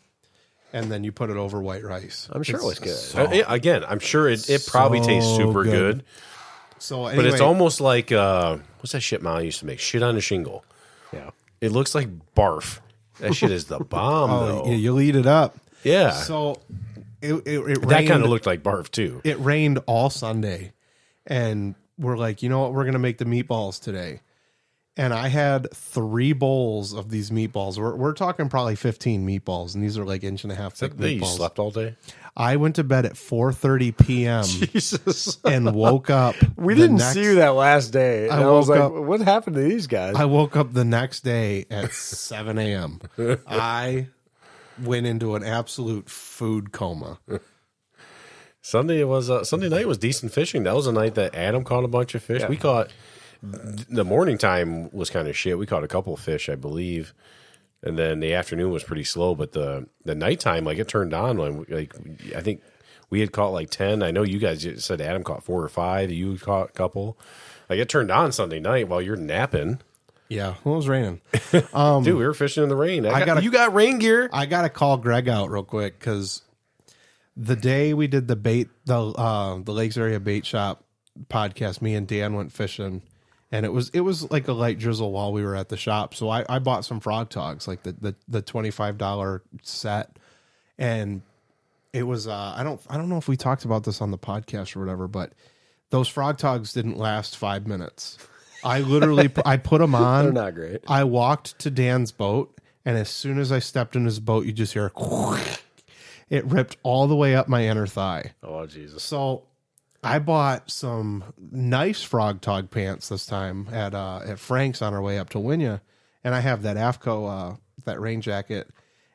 and then you put it over white rice. I'm sure it's good. So, again, I'm sure it probably tastes super good. So, anyway, but it's almost like what's that shit Molly used to make? Shit on a shingle. Yeah, it looks like barf. That shit is the bomb. Though. Yeah, you'll eat it up. Yeah. So it kind of looked like barf too. It rained all Sunday, and we're like, you know what? We're gonna make the meatballs today. And I had 3 bowls of these meatballs. We're talking probably 15 meatballs, and these are like inch and a half thick meatballs. You slept all day? I went to bed at 4:30 p.m. Jesus. And woke up. We didn't see you that last day. I was like, what happened to these guys? I woke up the next day at 7 a.m. I went into an absolute food coma. Sunday night was decent fishing. That was a night that Adam caught a bunch of fish. Yeah. We caught... The morning time was kind of shit. We caught a couple of fish, I believe, and then the afternoon was pretty slow. But the nighttime, like it turned on. Like I think we had caught like 10. I know you guys said Adam caught 4 or 5. You caught a couple. Like it turned on Sunday night while you're napping. Yeah, well, it was raining. Dude, we were fishing in the rain. You got rain gear. I gotta call Greg out real quick because the day we did the Lakes Area Bait Shop podcast, me and Dan went fishing. And it was like a light drizzle while we were at the shop. So I bought some Frog Togs, like the $25 set. And it was I don't know if we talked about this on the podcast or whatever, but those Frog Togs didn't last 5 minutes. I literally I put them on. They're not great. I walked to Dan's boat, and as soon as I stepped in his boat, you just hear it ripped all the way up my inner thigh. Oh Jesus. So I bought some nice Frog Tog pants this time at Frank's on our way up to Winyah, and I have that AFCO that rain jacket,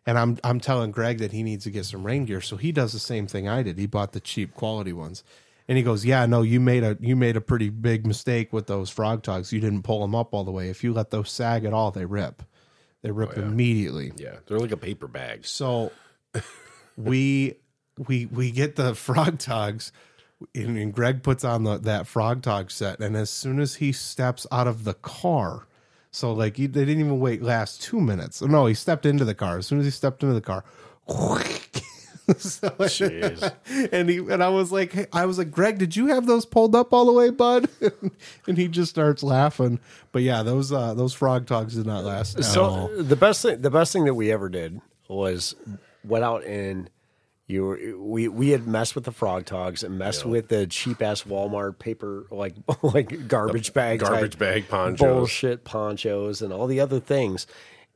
and I'm telling Greg that he needs to get some rain gear, so he does the same thing I did. He bought the cheap quality ones, And he goes, yeah, no, you made a pretty big mistake with those frog togs. You didn't pull them up all the way. If you let those sag at all, they rip. They rip immediately. Yeah, they're like a paper bag. So we get the frog togs, and Greg puts on that frog tog set. And as soon as he steps out of the car, so like they didn't even wait last 2 minutes. No, he stepped into the car. As soon as he stepped into the car, so, and I was like, Greg, did you have those pulled up all the way, bud? And he just starts laughing. But yeah, those frog togs did not last. So the best thing that we ever did was went out and we had messed with the frog togs and messed with the cheap ass Walmart paper like garbage bag ponchos, bullshit ponchos, and all the other things.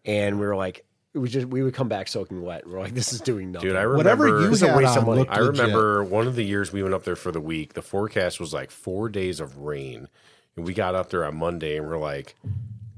And we were like. We would come back soaking wet. We're like, this is doing nothing. Dude, I remember, whatever you had on, I remember one of the years we went up there for the week, the forecast was like 4 days of rain. And we got up there on Monday and we're like,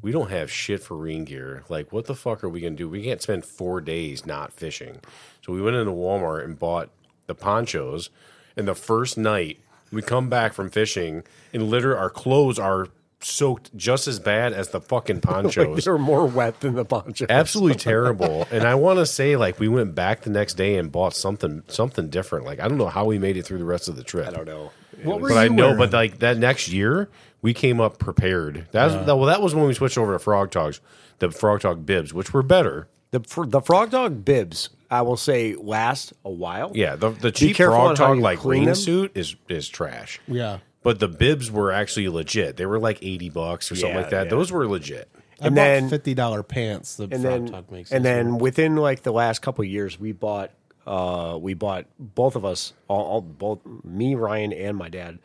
we don't have shit for rain gear. Like, what the fuck are we going to do? We can't spend 4 days not fishing. So we went into Walmart and bought the ponchos. And the first night, we come back from fishing and literally our clothes are soaked just as bad as the fucking ponchos. Like they're more wet than the ponchos. Absolutely terrible. And I want to say, like, we went back the next day and bought something different. Like, I don't know how we made it through the rest of the trip. I don't know. But like that next year, we came up prepared. That was when we switched over to frog togs, the frog tog bibs, which were better. The frog tog bibs, I will say, last a while. Yeah, the cheap frog tog like rain suit is trash. Yeah. But the bibs were actually legit. They were like $80 or something like that. Yeah. Those were legit. And then $50 pants. And then within like the last couple of years, we bought both of us, both me, Ryan, and my dad,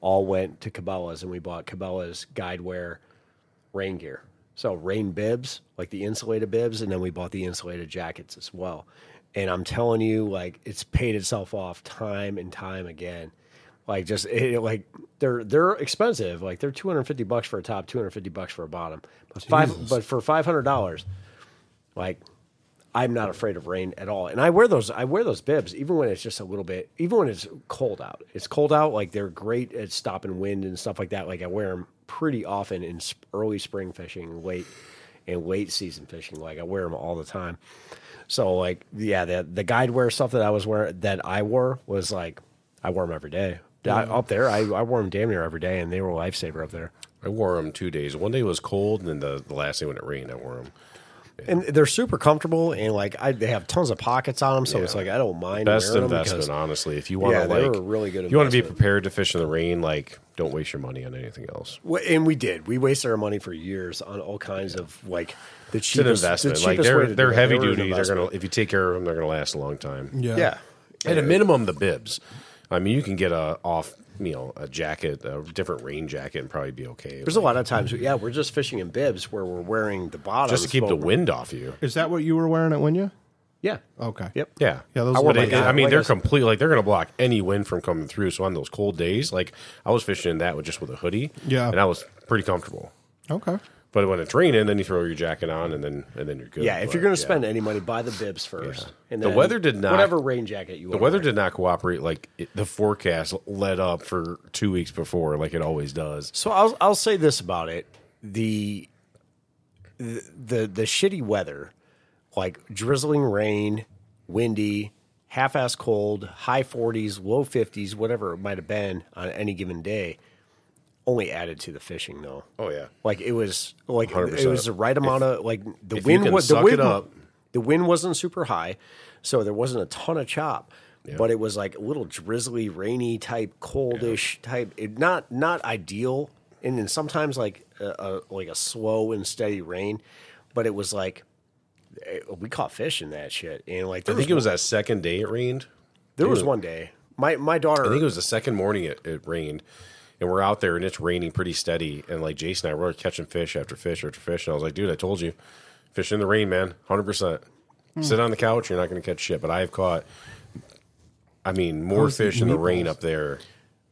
all went to Cabela's and we bought Cabela's guideware rain gear. So rain bibs, like the insulated bibs, and then we bought the insulated jackets as well. And I'm telling you, like it's paid itself off time and time again. Like just they're expensive. Like they're $250 for a top, $250 for a bottom. But for $500, like I'm not afraid of rain at all. And I wear those bibs even when it's just a little bit, even when it's cold out. It's cold out. Like they're great at stopping wind and stuff like that. Like I wear them pretty often in early spring fishing, late season fishing. Like I wear them all the time. So like yeah, the guide wear stuff that I was wearing that I wore was like I wore them every day. Up there, I wore them damn near every day, and they were a lifesaver up there. I wore them 2 days. One day was cold, and then the last day when it rained, I wore them. Yeah. And they're super comfortable, and like they have tons of pockets on them, so it's like I don't mind. Best investment, honestly. If you want to like, really good. If you want to be prepared to fish in the rain, like don't waste your money on anything else. And we did. We wasted our money for years on all kinds of like the cheapest investment. Like they're heavy duty. They're gonna if you take care of them, they're gonna last a long time. Yeah. At a minimum, the bibs. I mean, you can get a jacket, a different rain jacket, and probably be okay. There's a lot of times, we're just fishing in bibs where we're wearing the bottoms just to keep the wind off you. Is that what you were wearing at Winyah? Yeah. Okay. Yep. Yeah. Yeah. Those. They're complete. Like they're going to block any wind from coming through. So on those cold days, like I was fishing in that with a hoodie. Yeah. And I was pretty comfortable. Okay. But when it's raining, then you throw your jacket on, and then you're good. Yeah, if you're going to spend any money, buy the bibs first. Yeah. And then the weather did not whatever rain jacket you want. The weather did not cooperate. Like the forecast led up for 2 weeks before, like it always does. So I'll say this about it: the shitty weather, like drizzling rain, windy, half-ass cold, high 40s, low 50s, whatever it might have been on any given day. Only added to the fishing though. Oh yeah, like it was like 100%. It was the right amount of like the wind was up. The wind wasn't super high, so there wasn't a ton of chop, but it was like a little drizzly, rainy type, coldish type. It not ideal, and then sometimes like a slow and steady rain, but it was like we caught fish in that shit. And like I think it was that second day it rained. There was one day my daughter. I think it was the second morning it rained. And we're out there, and it's raining pretty steady. And, like, Jason and I were catching fish after fish after fish. And I was like, dude, I told you, fish in the rain, man, 100%. Sit on the couch, you're not going to catch shit. But I've caught, I mean, more fish in the rain up there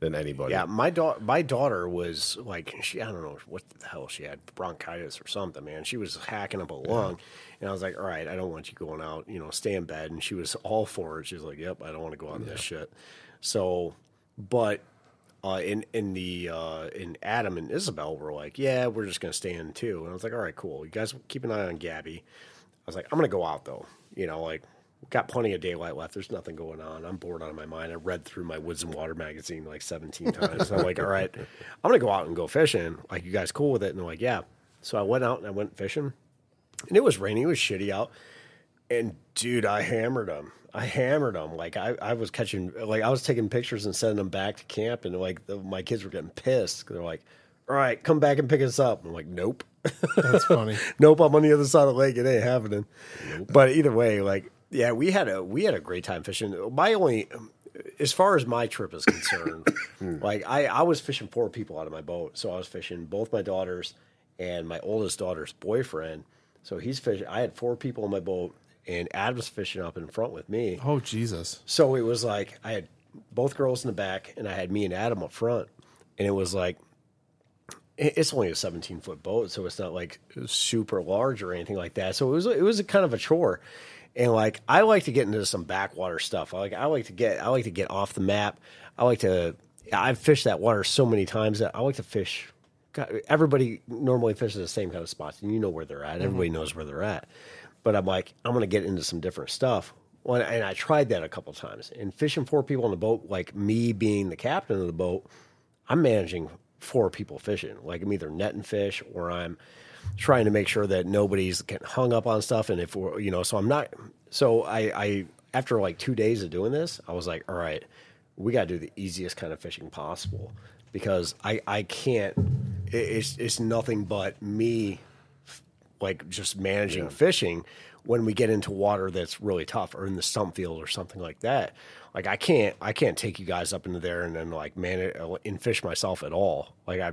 than anybody. Yeah, my daughter was, like, I don't know what the hell she had, bronchitis or something, man. She was hacking up a lung. And I was like, all right, I don't want you going out. You know, stay in bed. And she was all for it. She was like, yep, I don't want to go out in this shit. So, but... And Adam and Isabel were like, yeah, we're just going to stay in too. And I was like, all right, cool. You guys keep an eye on Gabby. I was like, I'm going to go out though. You know, like, got plenty of daylight left. There's nothing going on. I'm bored out of my mind. I read through my Woods and Water magazine like 17 times. I'm like, all right, I'm going to go out and go fishing. Like, you guys cool with it? And they're like, yeah. So I went out and I went fishing. And it was raining. It was shitty out. And, dude, I hammered them. Like, I was catching, like, I was taking pictures and sending them back to camp. And, like, my kids were getting pissed. They're like, all right, come back and pick us up. I'm like, nope. That's funny. Nope, I'm on the other side of the lake. It ain't happening. Nope. But either way, like, yeah, we had a great time fishing. My only, as far as my trip is concerned, like, I was fishing 4 people out of my boat. So I was fishing both my daughters and my oldest daughter's boyfriend. So he's fishing. I had 4 people in my boat, and Adam's fishing up in front with me. Oh, Jesus. So it was like I had both girls in the back, and I had me and Adam up front. And it was like, it's only a 17-foot boat, so it's not like super large or anything like that. So it was a kind of a chore. And like, I like to get into some backwater stuff. I like to get off the map. I've fished that water so many times that I like to fish. God, everybody normally fishes the same kind of spots, and you know where they're at. Everybody knows where they're at. But I'm like, I'm going to get into some different stuff. Well, and I tried that a couple of times. And fishing 4 people on the boat, like me being the captain of the boat, I'm managing 4 people fishing. Like, I'm either netting fish or I'm trying to make sure that nobody's getting hung up on stuff. And if we're, you know, so I'm not. So I after like 2 days of doing this, I was like, all right, we got to do the easiest kind of fishing possible. Because I can't, it's nothing but me, like, just managing fishing when we get into water that's really tough or in the stump field or something like that. Like, I can't take you guys up into there and then, like, and fish myself at all. Like, I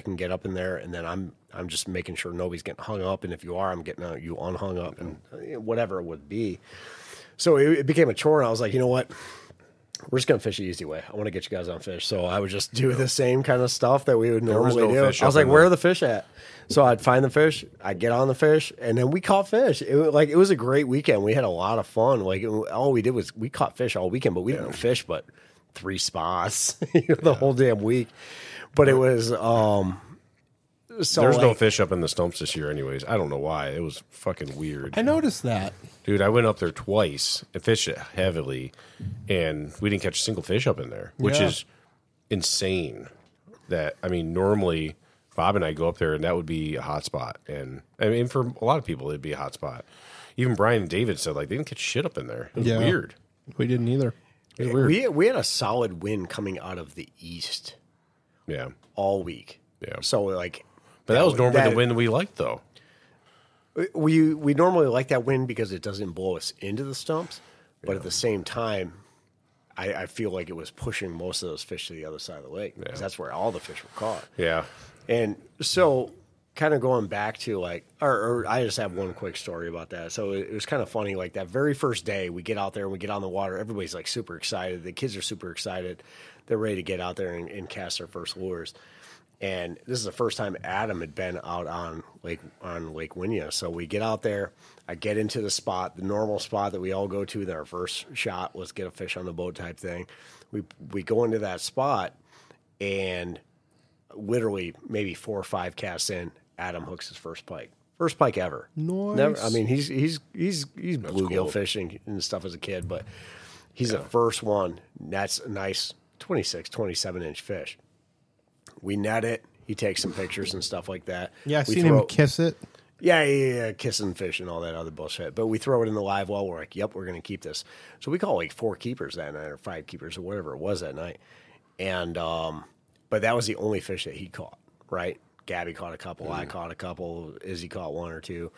can get up in there, and then I'm just making sure nobody's getting hung up, and if you are, I'm getting you unhung up and whatever it would be. So it became a chore, and I was like, you know what? We're just going to fish the easy way. I want to get you guys on fish. So I would just do the same kind of stuff that we would normally do. I was like, where are the fish at? So I'd find the fish. I'd get on the fish. And then we caught fish. It was a great weekend. We had a lot of fun. Like, all we did was we caught fish all weekend, but we didn't fish but 3 spots the whole damn week. But it was... So there's, like, no fish up in the stumps this year anyways. I don't know why. It was fucking weird. I noticed that. Dude, I went up there twice and fished heavily, and we didn't catch a single fish up in there, which is insane. That, I mean, normally Bob and I go up there, and that would be a hot spot. And, I mean, for a lot of people, it'd be a hot spot. Even Brian and David said, like, they didn't catch shit up in there. It was weird. We didn't either. It was weird. We had a solid wind coming out of the east. Yeah. All week. Yeah. So, like... But that was normally the wind we liked, though. We normally like that wind because it doesn't blow us into the stumps. But at the same time, I feel like it was pushing most of those fish to the other side of the lake. Because that's where all the fish were caught. Yeah. And so kind of going back to, like, or I just have one quick story about that. So it was kind of funny. Like, that very first day, we get out there and we get on the water. Everybody's, like, super excited. The kids are super excited. They're ready to get out there and cast their first lures. And this is the first time Adam had been out on Lake Winyah. So we get out there. I get into the spot, the normal spot that we all go to. That our first shot was get a fish on the boat type thing. We go into that spot, and literally maybe 4 or 5 casts in, Adam hooks his first pike. First pike ever. Nice. Never, I mean, he's bluegill fishing and stuff as a kid, but he's the first one. That's a nice 26, 27-inch fish. We net it. He takes some pictures and stuff like that. Yeah, I've seen him kiss it. Yeah, kissing fish and all that other bullshit. But we throw it in the live well. We're like, yep, we're going to keep this. So we call, like, 4 keepers that night or 5 keepers or whatever it was that night. And but that was the only fish that he caught, right? Gabby caught a couple. I caught a couple. Izzy caught 1 or 2.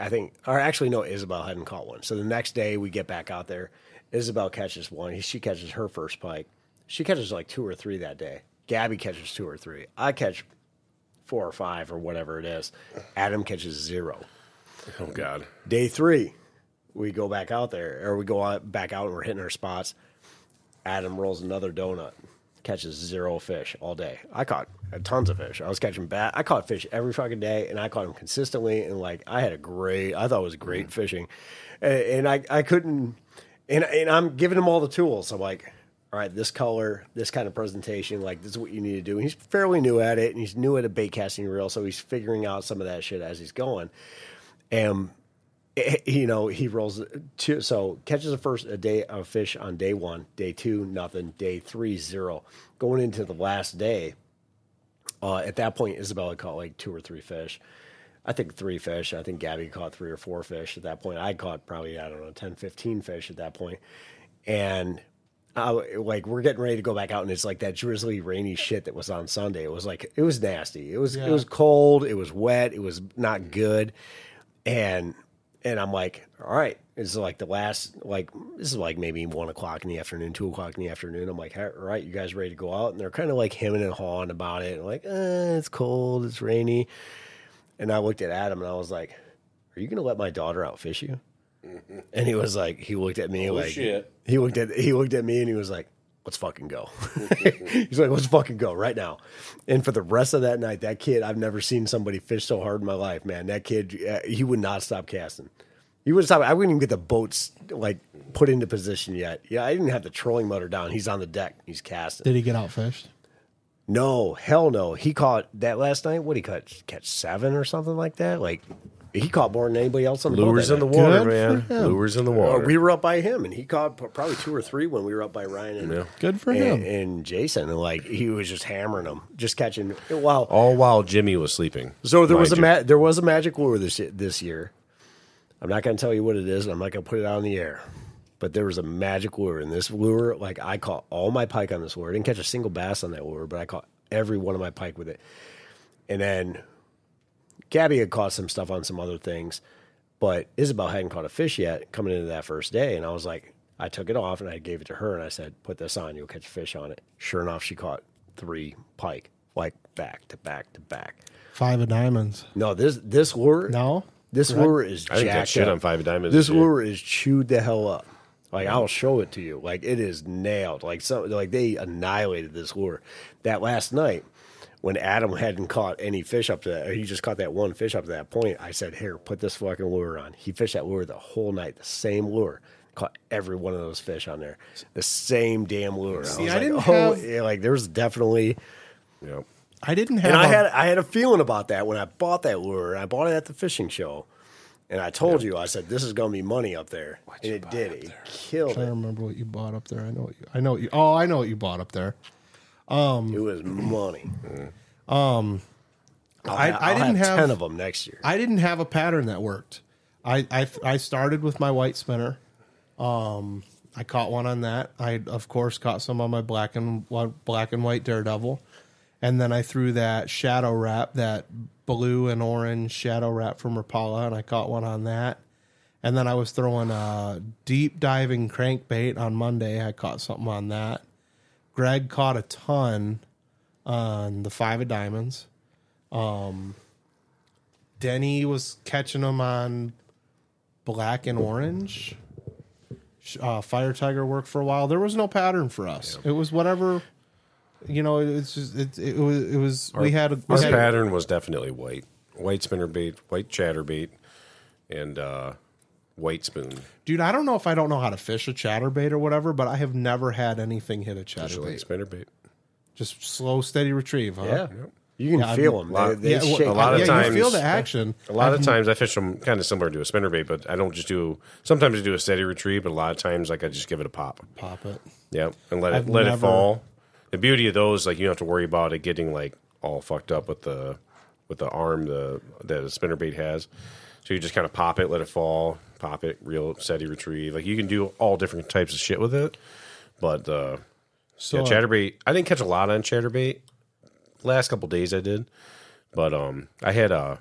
I think – or actually, no, Isabel hadn't caught one. So the next day we get back out there. Isabel catches one. She catches her first pike. She catches, like, 2 or 3 that day. Gabby catches 2 or 3. I catch 4 or 5 or whatever it is. Adam catches 0. Oh, God. Day 3, we go back out there, or we go back out and we're hitting our spots. Adam rolls another donut, catches 0 fish all day. I caught tons of fish. I was catching bat. I caught fish every fucking day, and I caught them consistently. And, like, I thought it was great fishing. And I couldn't, and I'm giving them all the tools. I'm like, all right, this color, this kind of presentation, like this is what you need to do. And he's fairly new at it, and he's new at a bait casting reel, so he's figuring out some of that shit as he's going. And you know, he rolls two, so catches a day of fish on day one, day two, nothing, day three, zero. Going into the last day, at that point, Isabella caught like two or three fish. I think three fish. I think Gabby caught three or four fish at that point. I caught probably, I don't know, 10, 15 fish at that point. And like, we're getting ready to go back out, and it's like that drizzly, rainy shit that was on Sunday. It was like, it was nasty. It was cold. It was wet. It was not good. And I'm like, all right, it's like the last, like, this is like maybe 1 o'clock in the afternoon, 2 o'clock in the afternoon. I'm like, all right, you guys ready to go out? And they're kind of like hemming and hawing about it. And like, it's cold, it's rainy. And I looked at Adam and I was like, are you going to let my daughter out fish you? Mm-hmm. And he was like, he looked at me he looked at me and he was like, let's fucking go. He's like, let's fucking go right now. And for the rest of that night, that kid, I've never seen somebody fish so hard in my life, man. That kid, he would not stop casting. He would stop. I wouldn't even get the boats like put into position yet. Yeah, I didn't have the trolling motor down. He's on the deck. He's casting. Did he get out fished? No, hell no. He caught that last night. What did he catch? Seven or something like that? Like, he caught more than anybody else on the boat. Lures in the water, man. Lures in the water. We were up by him, and he caught probably two or three when we were up by Ryan. And, yeah. Good for him. And Jason, and like he was just hammering them, just catching while all while Jimmy was sleeping. So there was a magic lure this year. I'm not going to tell you what it is, and I'm not going to put it out in the air. But there was a magic lure, and this lure, like I caught all my pike on this lure. I didn't catch a single bass on that lure, but I caught every one of my pike with it. And then Gabby had caught some stuff on some other things, but Isabel hadn't caught a fish yet coming into that first day. And I was like, I took it off and I gave it to her and I said, put this on, you'll catch a fish on it. Sure enough, she caught three pike, like back to back to back. Five of diamonds. No, this lure. No, this lure is jacked. I think that shit on five of diamonds. This lure is chewed the hell up. Like, I'll show it to you. Like, it is nailed. Like, they annihilated this lure. That last night, when Adam hadn't caught any fish up to that, or he just caught that one fish up to that point, I said, here, put this fucking lure on. He fished that lure the whole night, the same lure. Caught every one of those fish on there. The same damn lure. See, there's definitely... Yeah. I didn't have... And I had a feeling about that when I bought that lure. I bought it at the fishing show. And I told you, I said, this is going to be money up there. What and it did. It killed it. I'm trying to remember what you bought up there. I know what you bought up there. It was money. I didn't have 10 of them next year. I didn't have a pattern that worked. I started with my white spinner. I caught one on that. I of course caught some on my black and white Daredevil, and then I threw that shadow wrap, that blue and orange shadow wrap from Rapala, and I caught one on that. And then I was throwing a deep diving crankbait on Monday. I caught something on that. Greg caught a ton on the five of diamonds. Denny was catching them on black and orange. Fire Tiger worked for a while. There was no pattern for us. Yeah. It was whatever, you know. It's just it was. Our pattern was definitely white spinnerbait, white chatterbait, and white spoon. Dude, I don't know if I don't know how to fish a chatterbait or whatever, but I have never had anything hit a chatterbait. Spinnerbait. Just slow, steady retrieve, huh? Yeah. You can feel them. A lot of times. You feel the action. A lot of times I fish them kind of similar to a spinnerbait, but I don't just do, sometimes I do a steady retrieve, but a lot of times like I just give it a pop. Pop it. Yeah, and let it fall. The beauty of those, like you don't have to worry about it getting like all fucked up with the arm that a spinnerbait has. So you just kind of pop it, let it fall, pop it, reel, steady retrieve. Like you can do all different types of shit with it. But chatterbait, I didn't catch a lot on chatterbait. Last couple days I did. But I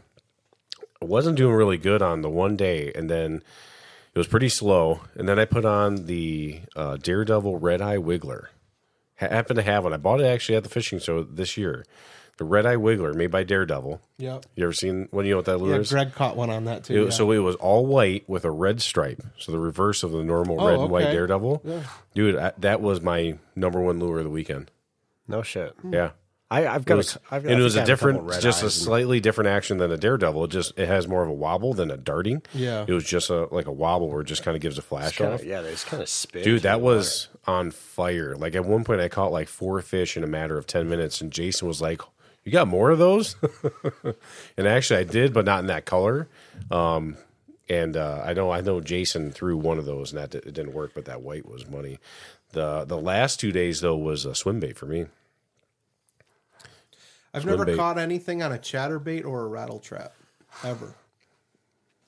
wasn't doing really good on the one day, and then it was pretty slow. And then I put on the Daredevil Red Eye Wiggler. Happened to have one. I bought it actually at the fishing show this year. The Red Eye Wiggler made by Daredevil. Yeah. You ever seen one? You know what that lure is? Greg caught one on that too. So it was all white with a red stripe. So the reverse of the normal red and white Daredevil. Yeah. Dude, that was my number one lure of the weekend. No shit. Yeah. It was a slightly different action than a Daredevil. It has more of a wobble than a darting. Yeah. It was just like a wobble where it just kind of gives a flash off. Yeah, they just kind of spit. Dude, that was on fire. Like at one point I caught like 4 fish in a matter of 10 minutes and Jason was like, "You got more of those?" And actually I did, but not in that color. I know Jason threw one of those and it didn't work, but that white was money. The last 2 days though was a swim bait for me. I've never caught anything on a chatterbait or a rattle trap, ever.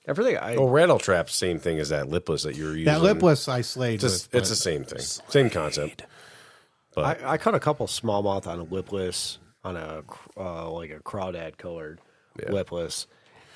Rattle trap, same thing as that lipless that you were using. That lipless I slayed. It's the same thing, same concept. But I caught a couple smallmouth on a lipless, on a like a crawdad colored lipless,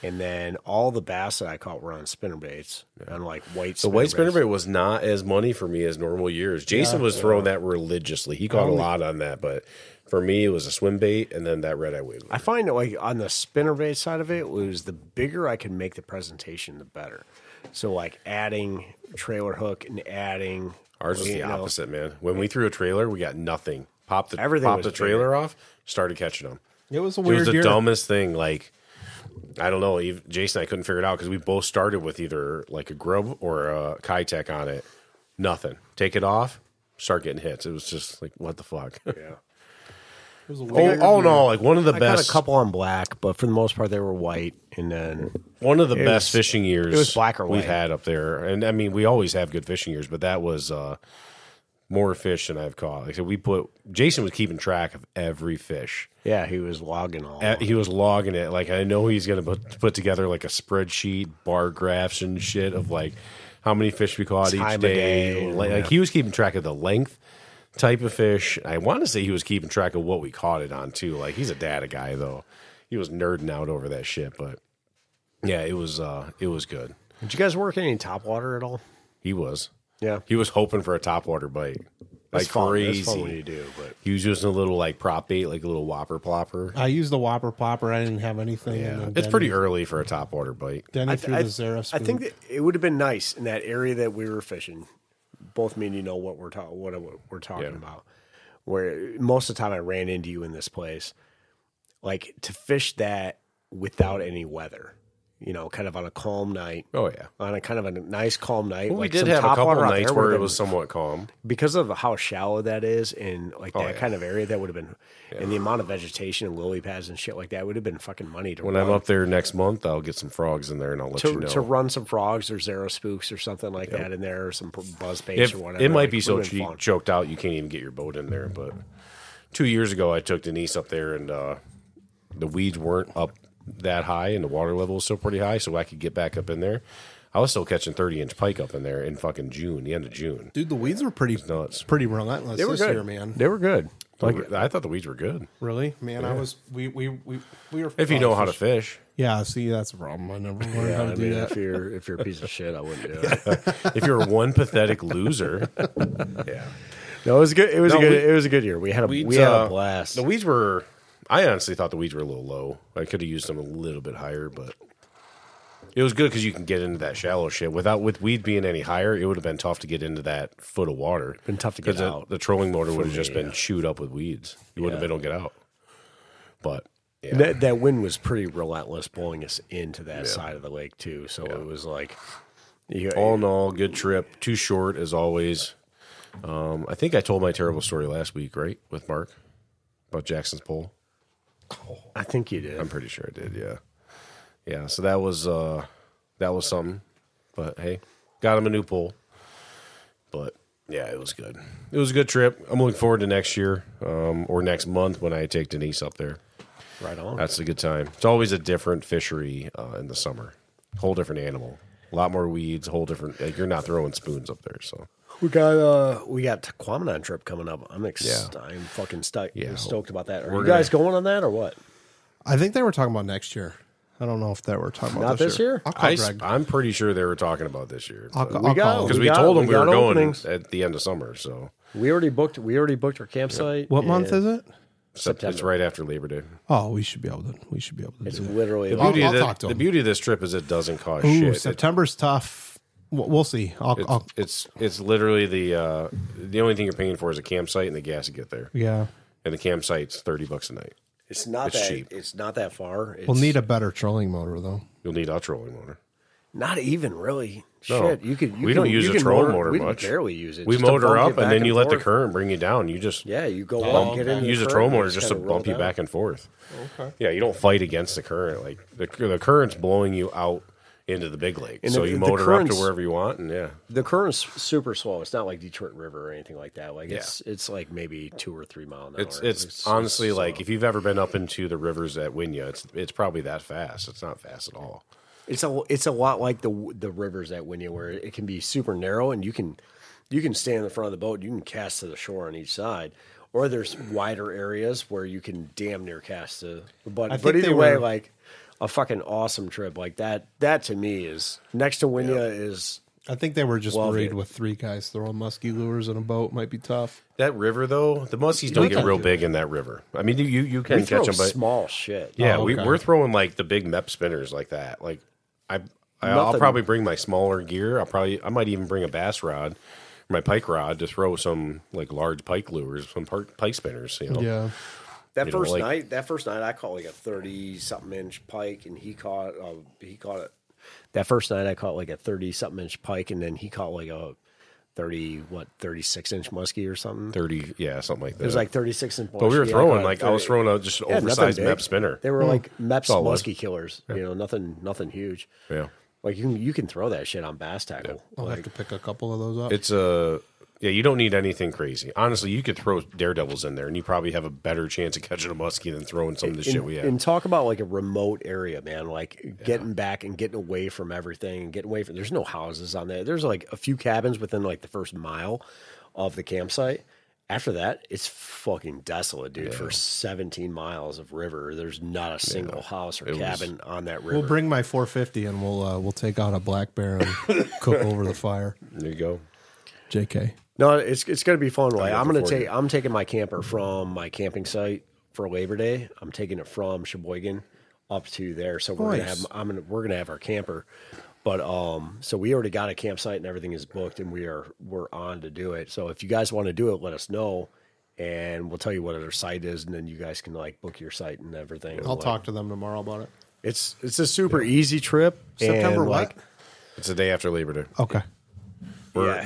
and then all the bass that I caught were on spinnerbaits, on like white. The white spinnerbait was not as money for me as normal years. Jason was throwing that religiously. He caught a lot on that, but. For me, it was a swim bait, and then that red-eye wave. I find that like on the spinnerbait side of it was the bigger I can make the presentation, the better. So like adding trailer hook and adding ours was the opposite, man. When we threw a trailer, we got nothing. Popped the trailer off, started catching them. It was the dumbest thing. Like I don't know, Jason and I couldn't figure it out because we both started with either like a grub or a Kitech on it. Nothing. Take it off, start getting hits. It was just like what the fuck. Yeah. All in all, one of the best. I got a couple on black, but for the most part, they were white. And then one of the best fishing years it was black or white. We've had up there. And I mean, we always have good fishing years, but that was more fish than I've caught. Like so Jason was keeping track of every fish. Yeah, he was logging all. He was logging it. Like I know he's going to put together like a spreadsheet, bar graphs, and shit of like how many fish we caught each day. He was keeping track of the length. Type of fish. I want to say he was keeping track of what we caught it on too. Like he's a data guy though. He was nerding out over that shit, but yeah, it was good. Did you guys work any topwater at all? He was. Yeah. He was hoping for a topwater bite. Like crazy. That's fun when you do, but he was using a little like prop bait, like a little whopper plopper. I used the whopper plopper. I didn't have anything. Yeah. It's pretty early for a topwater bite. Then I threw the Zara spoon. I think that it would have been nice in that area that we were fishing. Both me and you know what we're talking about. Where most of the time I ran into you in this place, like to fish that without any weather, you know, kind of on a calm night. Oh yeah, on a kind of a nice calm night. Well, like we did have a couple nights where it was somewhat calm because of how shallow that is and like kind of area. That would have been, and the amount of vegetation and lily pads and shit like that would have been fucking money to. When I'm up there next month, I'll get some frogs in there and I'll let you know. To run some frogs or Zero Spooks or something like that in there, or some buzz baits or whatever. It might be so choked out you can't even get your boat in there. But 2 years ago, I took Denise up there and the weeds weren't up that high and the water level was still pretty high, so I could get back up in there. I was still catching 30-inch pike up in there in fucking June, the end of June. Dude, the weeds were pretty relentless this year, man. They were good. Like I thought the weeds were good. Really, man? Yeah. We were. If you know how to fish. Yeah, see, that's a problem. I never learned how to do that. If you're a piece of shit, I wouldn't do it. If you're one pathetic loser, no, it was good. It was a good year. We had a blast. The weeds were. I honestly thought the weeds were a little low. I could have used them a little bit higher, but it was good because you can get into that shallow shit. With weed being any higher, it would have been tough to get into that foot of water. Been tough to get out. The trolling motor would have just been chewed up with weeds. You wouldn't have been able to get out. But that wind was pretty relentless, blowing us into that side of the lake too. So it was like all in all, good trip. Too short as always. I think I told my terrible story last week, right, with Mark about Jackson's Pole. I think you did. I'm pretty sure I did, yeah. Yeah, so that was something. But, hey, got him a new pole. But, yeah, it was good. It was a good trip. I'm looking forward to next year or next month when I take Denise up there. Right on. That's a good time. It's always a different fishery in the summer. Whole different animal. A lot more weeds, whole different. Like, you're not throwing spoons up there, so. We got Tequamanon trip coming up. I'm fucking stoked about that. Are you guys going on that or what? I think they were talking about next year. I don't know if they were talking about this year. I'm pretty sure they were talking about this year. We told them we were going at the end of summer, so we already booked our campsite. What month is it? September. It's right after Labor Day. Oh, we should be able to. It's literally the beauty of this trip is it doesn't cost shit. September's tough. We'll see. It's literally the only thing you're paying for is a campsite and the gas to get there. Yeah, And the campsite's $30 a night. It's cheap. It's not that far. We'll need a better trolling motor, though. You'll need a trolling motor. Not even really. No. Shit, we don't use a trolling motor much. We barely use it. We motor up, and then you let the current bring you down. You just use a trolling motor just to bump you back and forth. Okay. Yeah, you don't fight against the current. Like the current's blowing you out into the big lake, and so you motor up to wherever you want, and yeah. The current's super slow. It's not like Detroit River or anything like that. Like it's like maybe 2 or 3 miles an hour. It's honestly like if you've ever been up into the rivers at Winyah, it's probably that fast. It's not fast at all. It's a lot like the rivers at Winyah where it can be super narrow and you can stand in the front of the boat, you can cast to the shore on each side, or there's wider areas where you can damn near cast to. But either way, like a fucking awesome trip like that. That to me is next to Winyah is. I think they were just worried with three guys throwing musky lures in a boat might be tough. That river though, the muskies don't get real big in that river. I mean, you can catch them, but small shit. Yeah, we're throwing like the big MEP spinners like that. Like. I'll probably bring my smaller gear. I might even bring a bass rod, my pike rod, to throw some like large pike lures, some pike spinners. You know, That first night, I caught like a 30-something inch pike, and he caught it. That first night, I caught like a 30-something inch pike, and then he caught like a 36-inch muskie or something. 30, yeah, something like that. It was like 36-inch muskie. But we were throwing, I was throwing just an oversized MEP spinner. They were like MEP's muskie killers. Yeah. You know, nothing huge. Yeah. Like, you can throw that shit on bass tackle. Yeah. I'll have to pick a couple of those up. It's a... Yeah, you don't need anything crazy. Honestly, you could throw daredevils in there, and you probably have a better chance of catching a muskie than throwing some of the shit we have. And talk about like a remote area, man. Like getting back and getting away from everything, and getting away from. There's no houses on there. There's like a few cabins within like the first mile of the campsite. After that, it's fucking desolate, dude. Yeah. For 17 miles of river, there's not a single house or cabin on that river. We'll bring my 450, and we'll take out a black bear and cook over the fire. There you go, JK. No, it's going to be fun. Like, I'm taking my camper from my camping site for Labor Day. I'm taking it from Sheboygan up to there. So we're going to have our camper. But so we already got a campsite and everything is booked, and we're on to do it. So if you guys want to do it, let us know, and we'll tell you what our site is, and then you guys can like book your site and everything. I'll talk to them tomorrow about it. It's a super easy trip. September and, what? It's the day after Labor Day. Okay.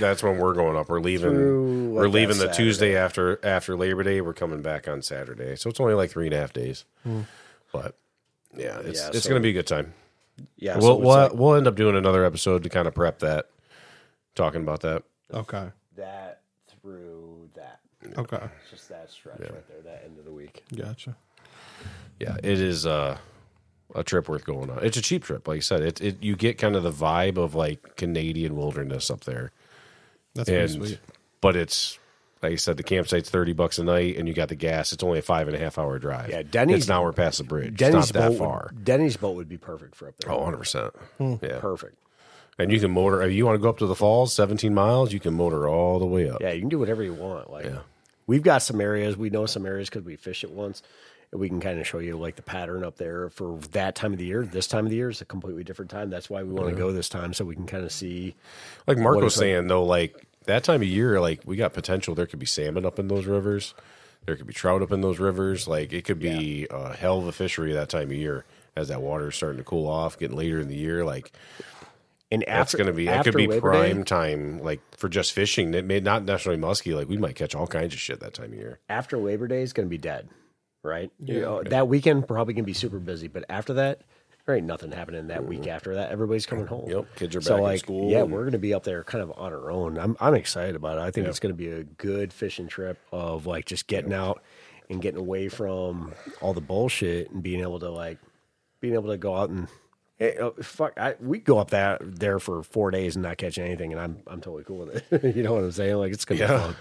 That's when we're going up. We're leaving. We're leaving the Tuesday after Labor Day. We're coming back on Saturday, so it's only like 3.5 days. But yeah, it's going to be a good time. Yeah, we'll end up doing another episode to kind of prep that, talking about that. Okay. That through that. Okay. It's just that stretch right there, that end of the week. Gotcha. Yeah, it is a trip worth going on. It's a cheap trip, like you said. It you get kind of the vibe of like Canadian wilderness up there. That's pretty sweet. But it's, like you said, the campsite's $30 a night, and you got the gas. It's only a 5.5 hour drive. Yeah, it's an hour past the bridge. It's not that far. Denny's boat would be perfect for up there. Oh, 100%. Yeah. Perfect. And you can motor. If you want to go up to the falls, 17 miles, you can motor all the way up. Yeah, you can do whatever you want. Like, we've got some areas. We know some areas because we fished it once. We can kind of show you like the pattern up there for that time of the year. This time of the year is a completely different time. That's why we want to go this time, so we can kind of see. Like Mark was saying, though, like that time of year, like we got potential. There could be salmon up in those rivers. There could be trout up in those rivers. Like it could be a hell of a fishery that time of year as that water is starting to cool off, getting later in the year. Like, and that's going to be, that could be prime time, like for just fishing. That may not necessarily musky. Like we might catch all kinds of shit that time of year. After Labor Day is going to be dead. Right? Yeah. You know, that weekend probably going to be super busy, but after that, there ain't nothing happening that week after that. Everybody's coming home. Yep. Kids are back in school. Yeah, we're going to be up there kind of on our own. I'm excited about it. I think it's going to be a good fishing trip of like just getting out and getting away from all the bullshit and being able to go out and we go up there for 4 days and not catch anything, and I'm totally cool with it. You know what I'm saying? Like it's going to be fun.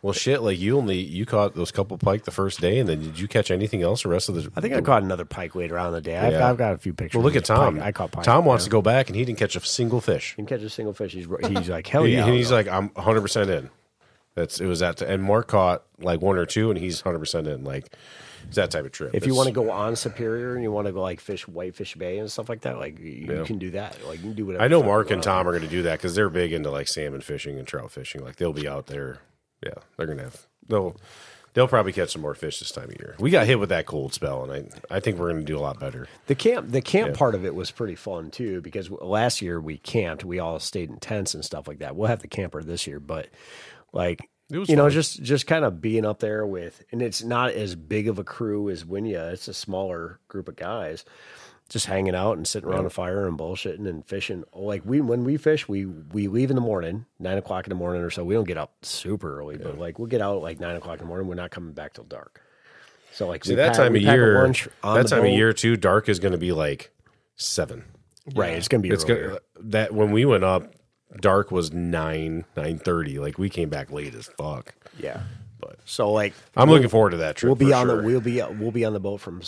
Well, shit, like you caught those couple pike the first day, and then did you catch anything else the rest of the... I think I caught another pike later on in the day. I've got a few pictures. Well, look at Tom. Pike. I caught pike. Tom wants to go back, and he didn't catch a single fish. He didn't catch a single fish. He's like, hell yeah. And he's like, I'm 100% in. And Mark caught like one or two, and he's 100% in. Like, it's that type of trip. If you want to go on Superior and you want to go like fish Whitefish Bay and stuff like that, like you can do that. Like you can do whatever. I know Mark and Tom are going to do that because they're big into like salmon fishing and trout fishing. Like they'll be out there. Yeah, they're gonna have. They'll probably catch some more fish this time of year. We got hit with that cold spell, and I think we're going to do a lot better. The camp part of it was pretty fun, too, because last year we camped. We all stayed in tents and stuff like that. We'll have the camper this year, but, like, it was fun, just kind of being up there with, and it's not as big of a crew as Winyah. It's a smaller group of guys. Just hanging out and sitting around a fire and bullshitting and fishing. Like when we fish, we leave in the morning, 9 o'clock in the morning or so. We don't get up super early, but like we'll get out at like 9 o'clock in the morning. We're not coming back till dark. So like that time of year too, dark is going to be like 7. Right, it's going to be earlier. That when we went up, dark was 9:30. Like we came back late as fuck. Yeah, but so like I'm looking forward to that trip. We'll be on the boat from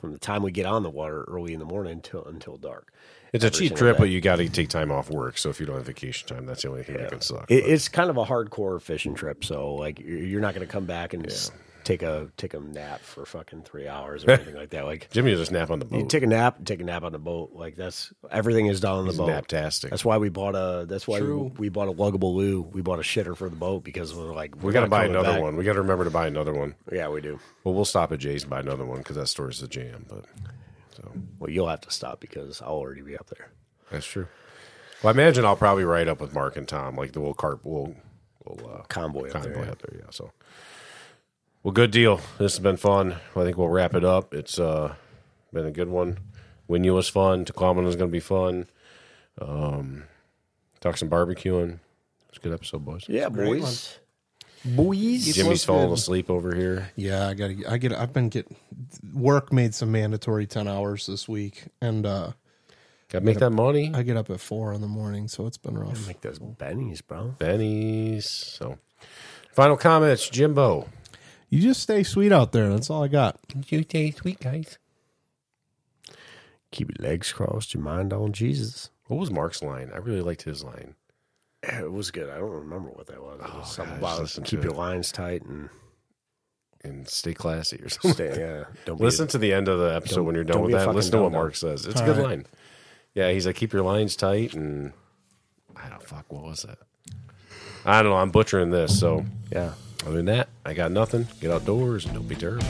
from the time we get on the water early in the morning until dark. It's a cheap trip, but you got to take time off work. So if you don't have vacation time, that's the only thing that can suck. It's kind of a hardcore fishing trip. So like you're not going to come back and take a nap for fucking 3 hours or anything like that. Like Jimmy will just nap on the boat. You take a nap on the boat. Like everything is done on the boat. Naptastic. That's why we bought a. That's why we bought a Lugaboo. We bought a shitter for the boat because we're like we got to buy another one. We got to remember to buy another one. Yeah, we do. Well, we'll stop at Jay's and buy another one because that store's the jam. But well, you'll have to stop because I'll already be up there. That's true. Well, I imagine I'll probably ride up with Mark and Tom, like the little convoy up there. Yeah, so. Well, good deal. This has been fun. I think we'll wrap it up. It's been a good one. Winyah was fun. Tequaman was going to be fun. Talk some barbecuing. It's a good episode, boys. Yeah, boys. Jimmy's falling asleep over here. Yeah, work made some mandatory 10 hours this week, and got to make that money. I get up at 4 in the morning, so it's been rough. Make those bennies, bro. Bennies. So, final comments, Jimbo. You just stay sweet out there. That's all I got. You stay sweet, guys. Keep your legs crossed, your mind on Jesus. What was Mark's line? I really liked his line. It was good. I don't remember what that was. It was something about keep your lines tight and stay classy or something. Don't listen to the end of the episode when you're done with that. Listen to what Mark says. It's a good line. Yeah, he's like, keep your lines tight and what was that? I don't know. I'm butchering this, so yeah. Other than that, I got nothing. Get outdoors and don't be terrible.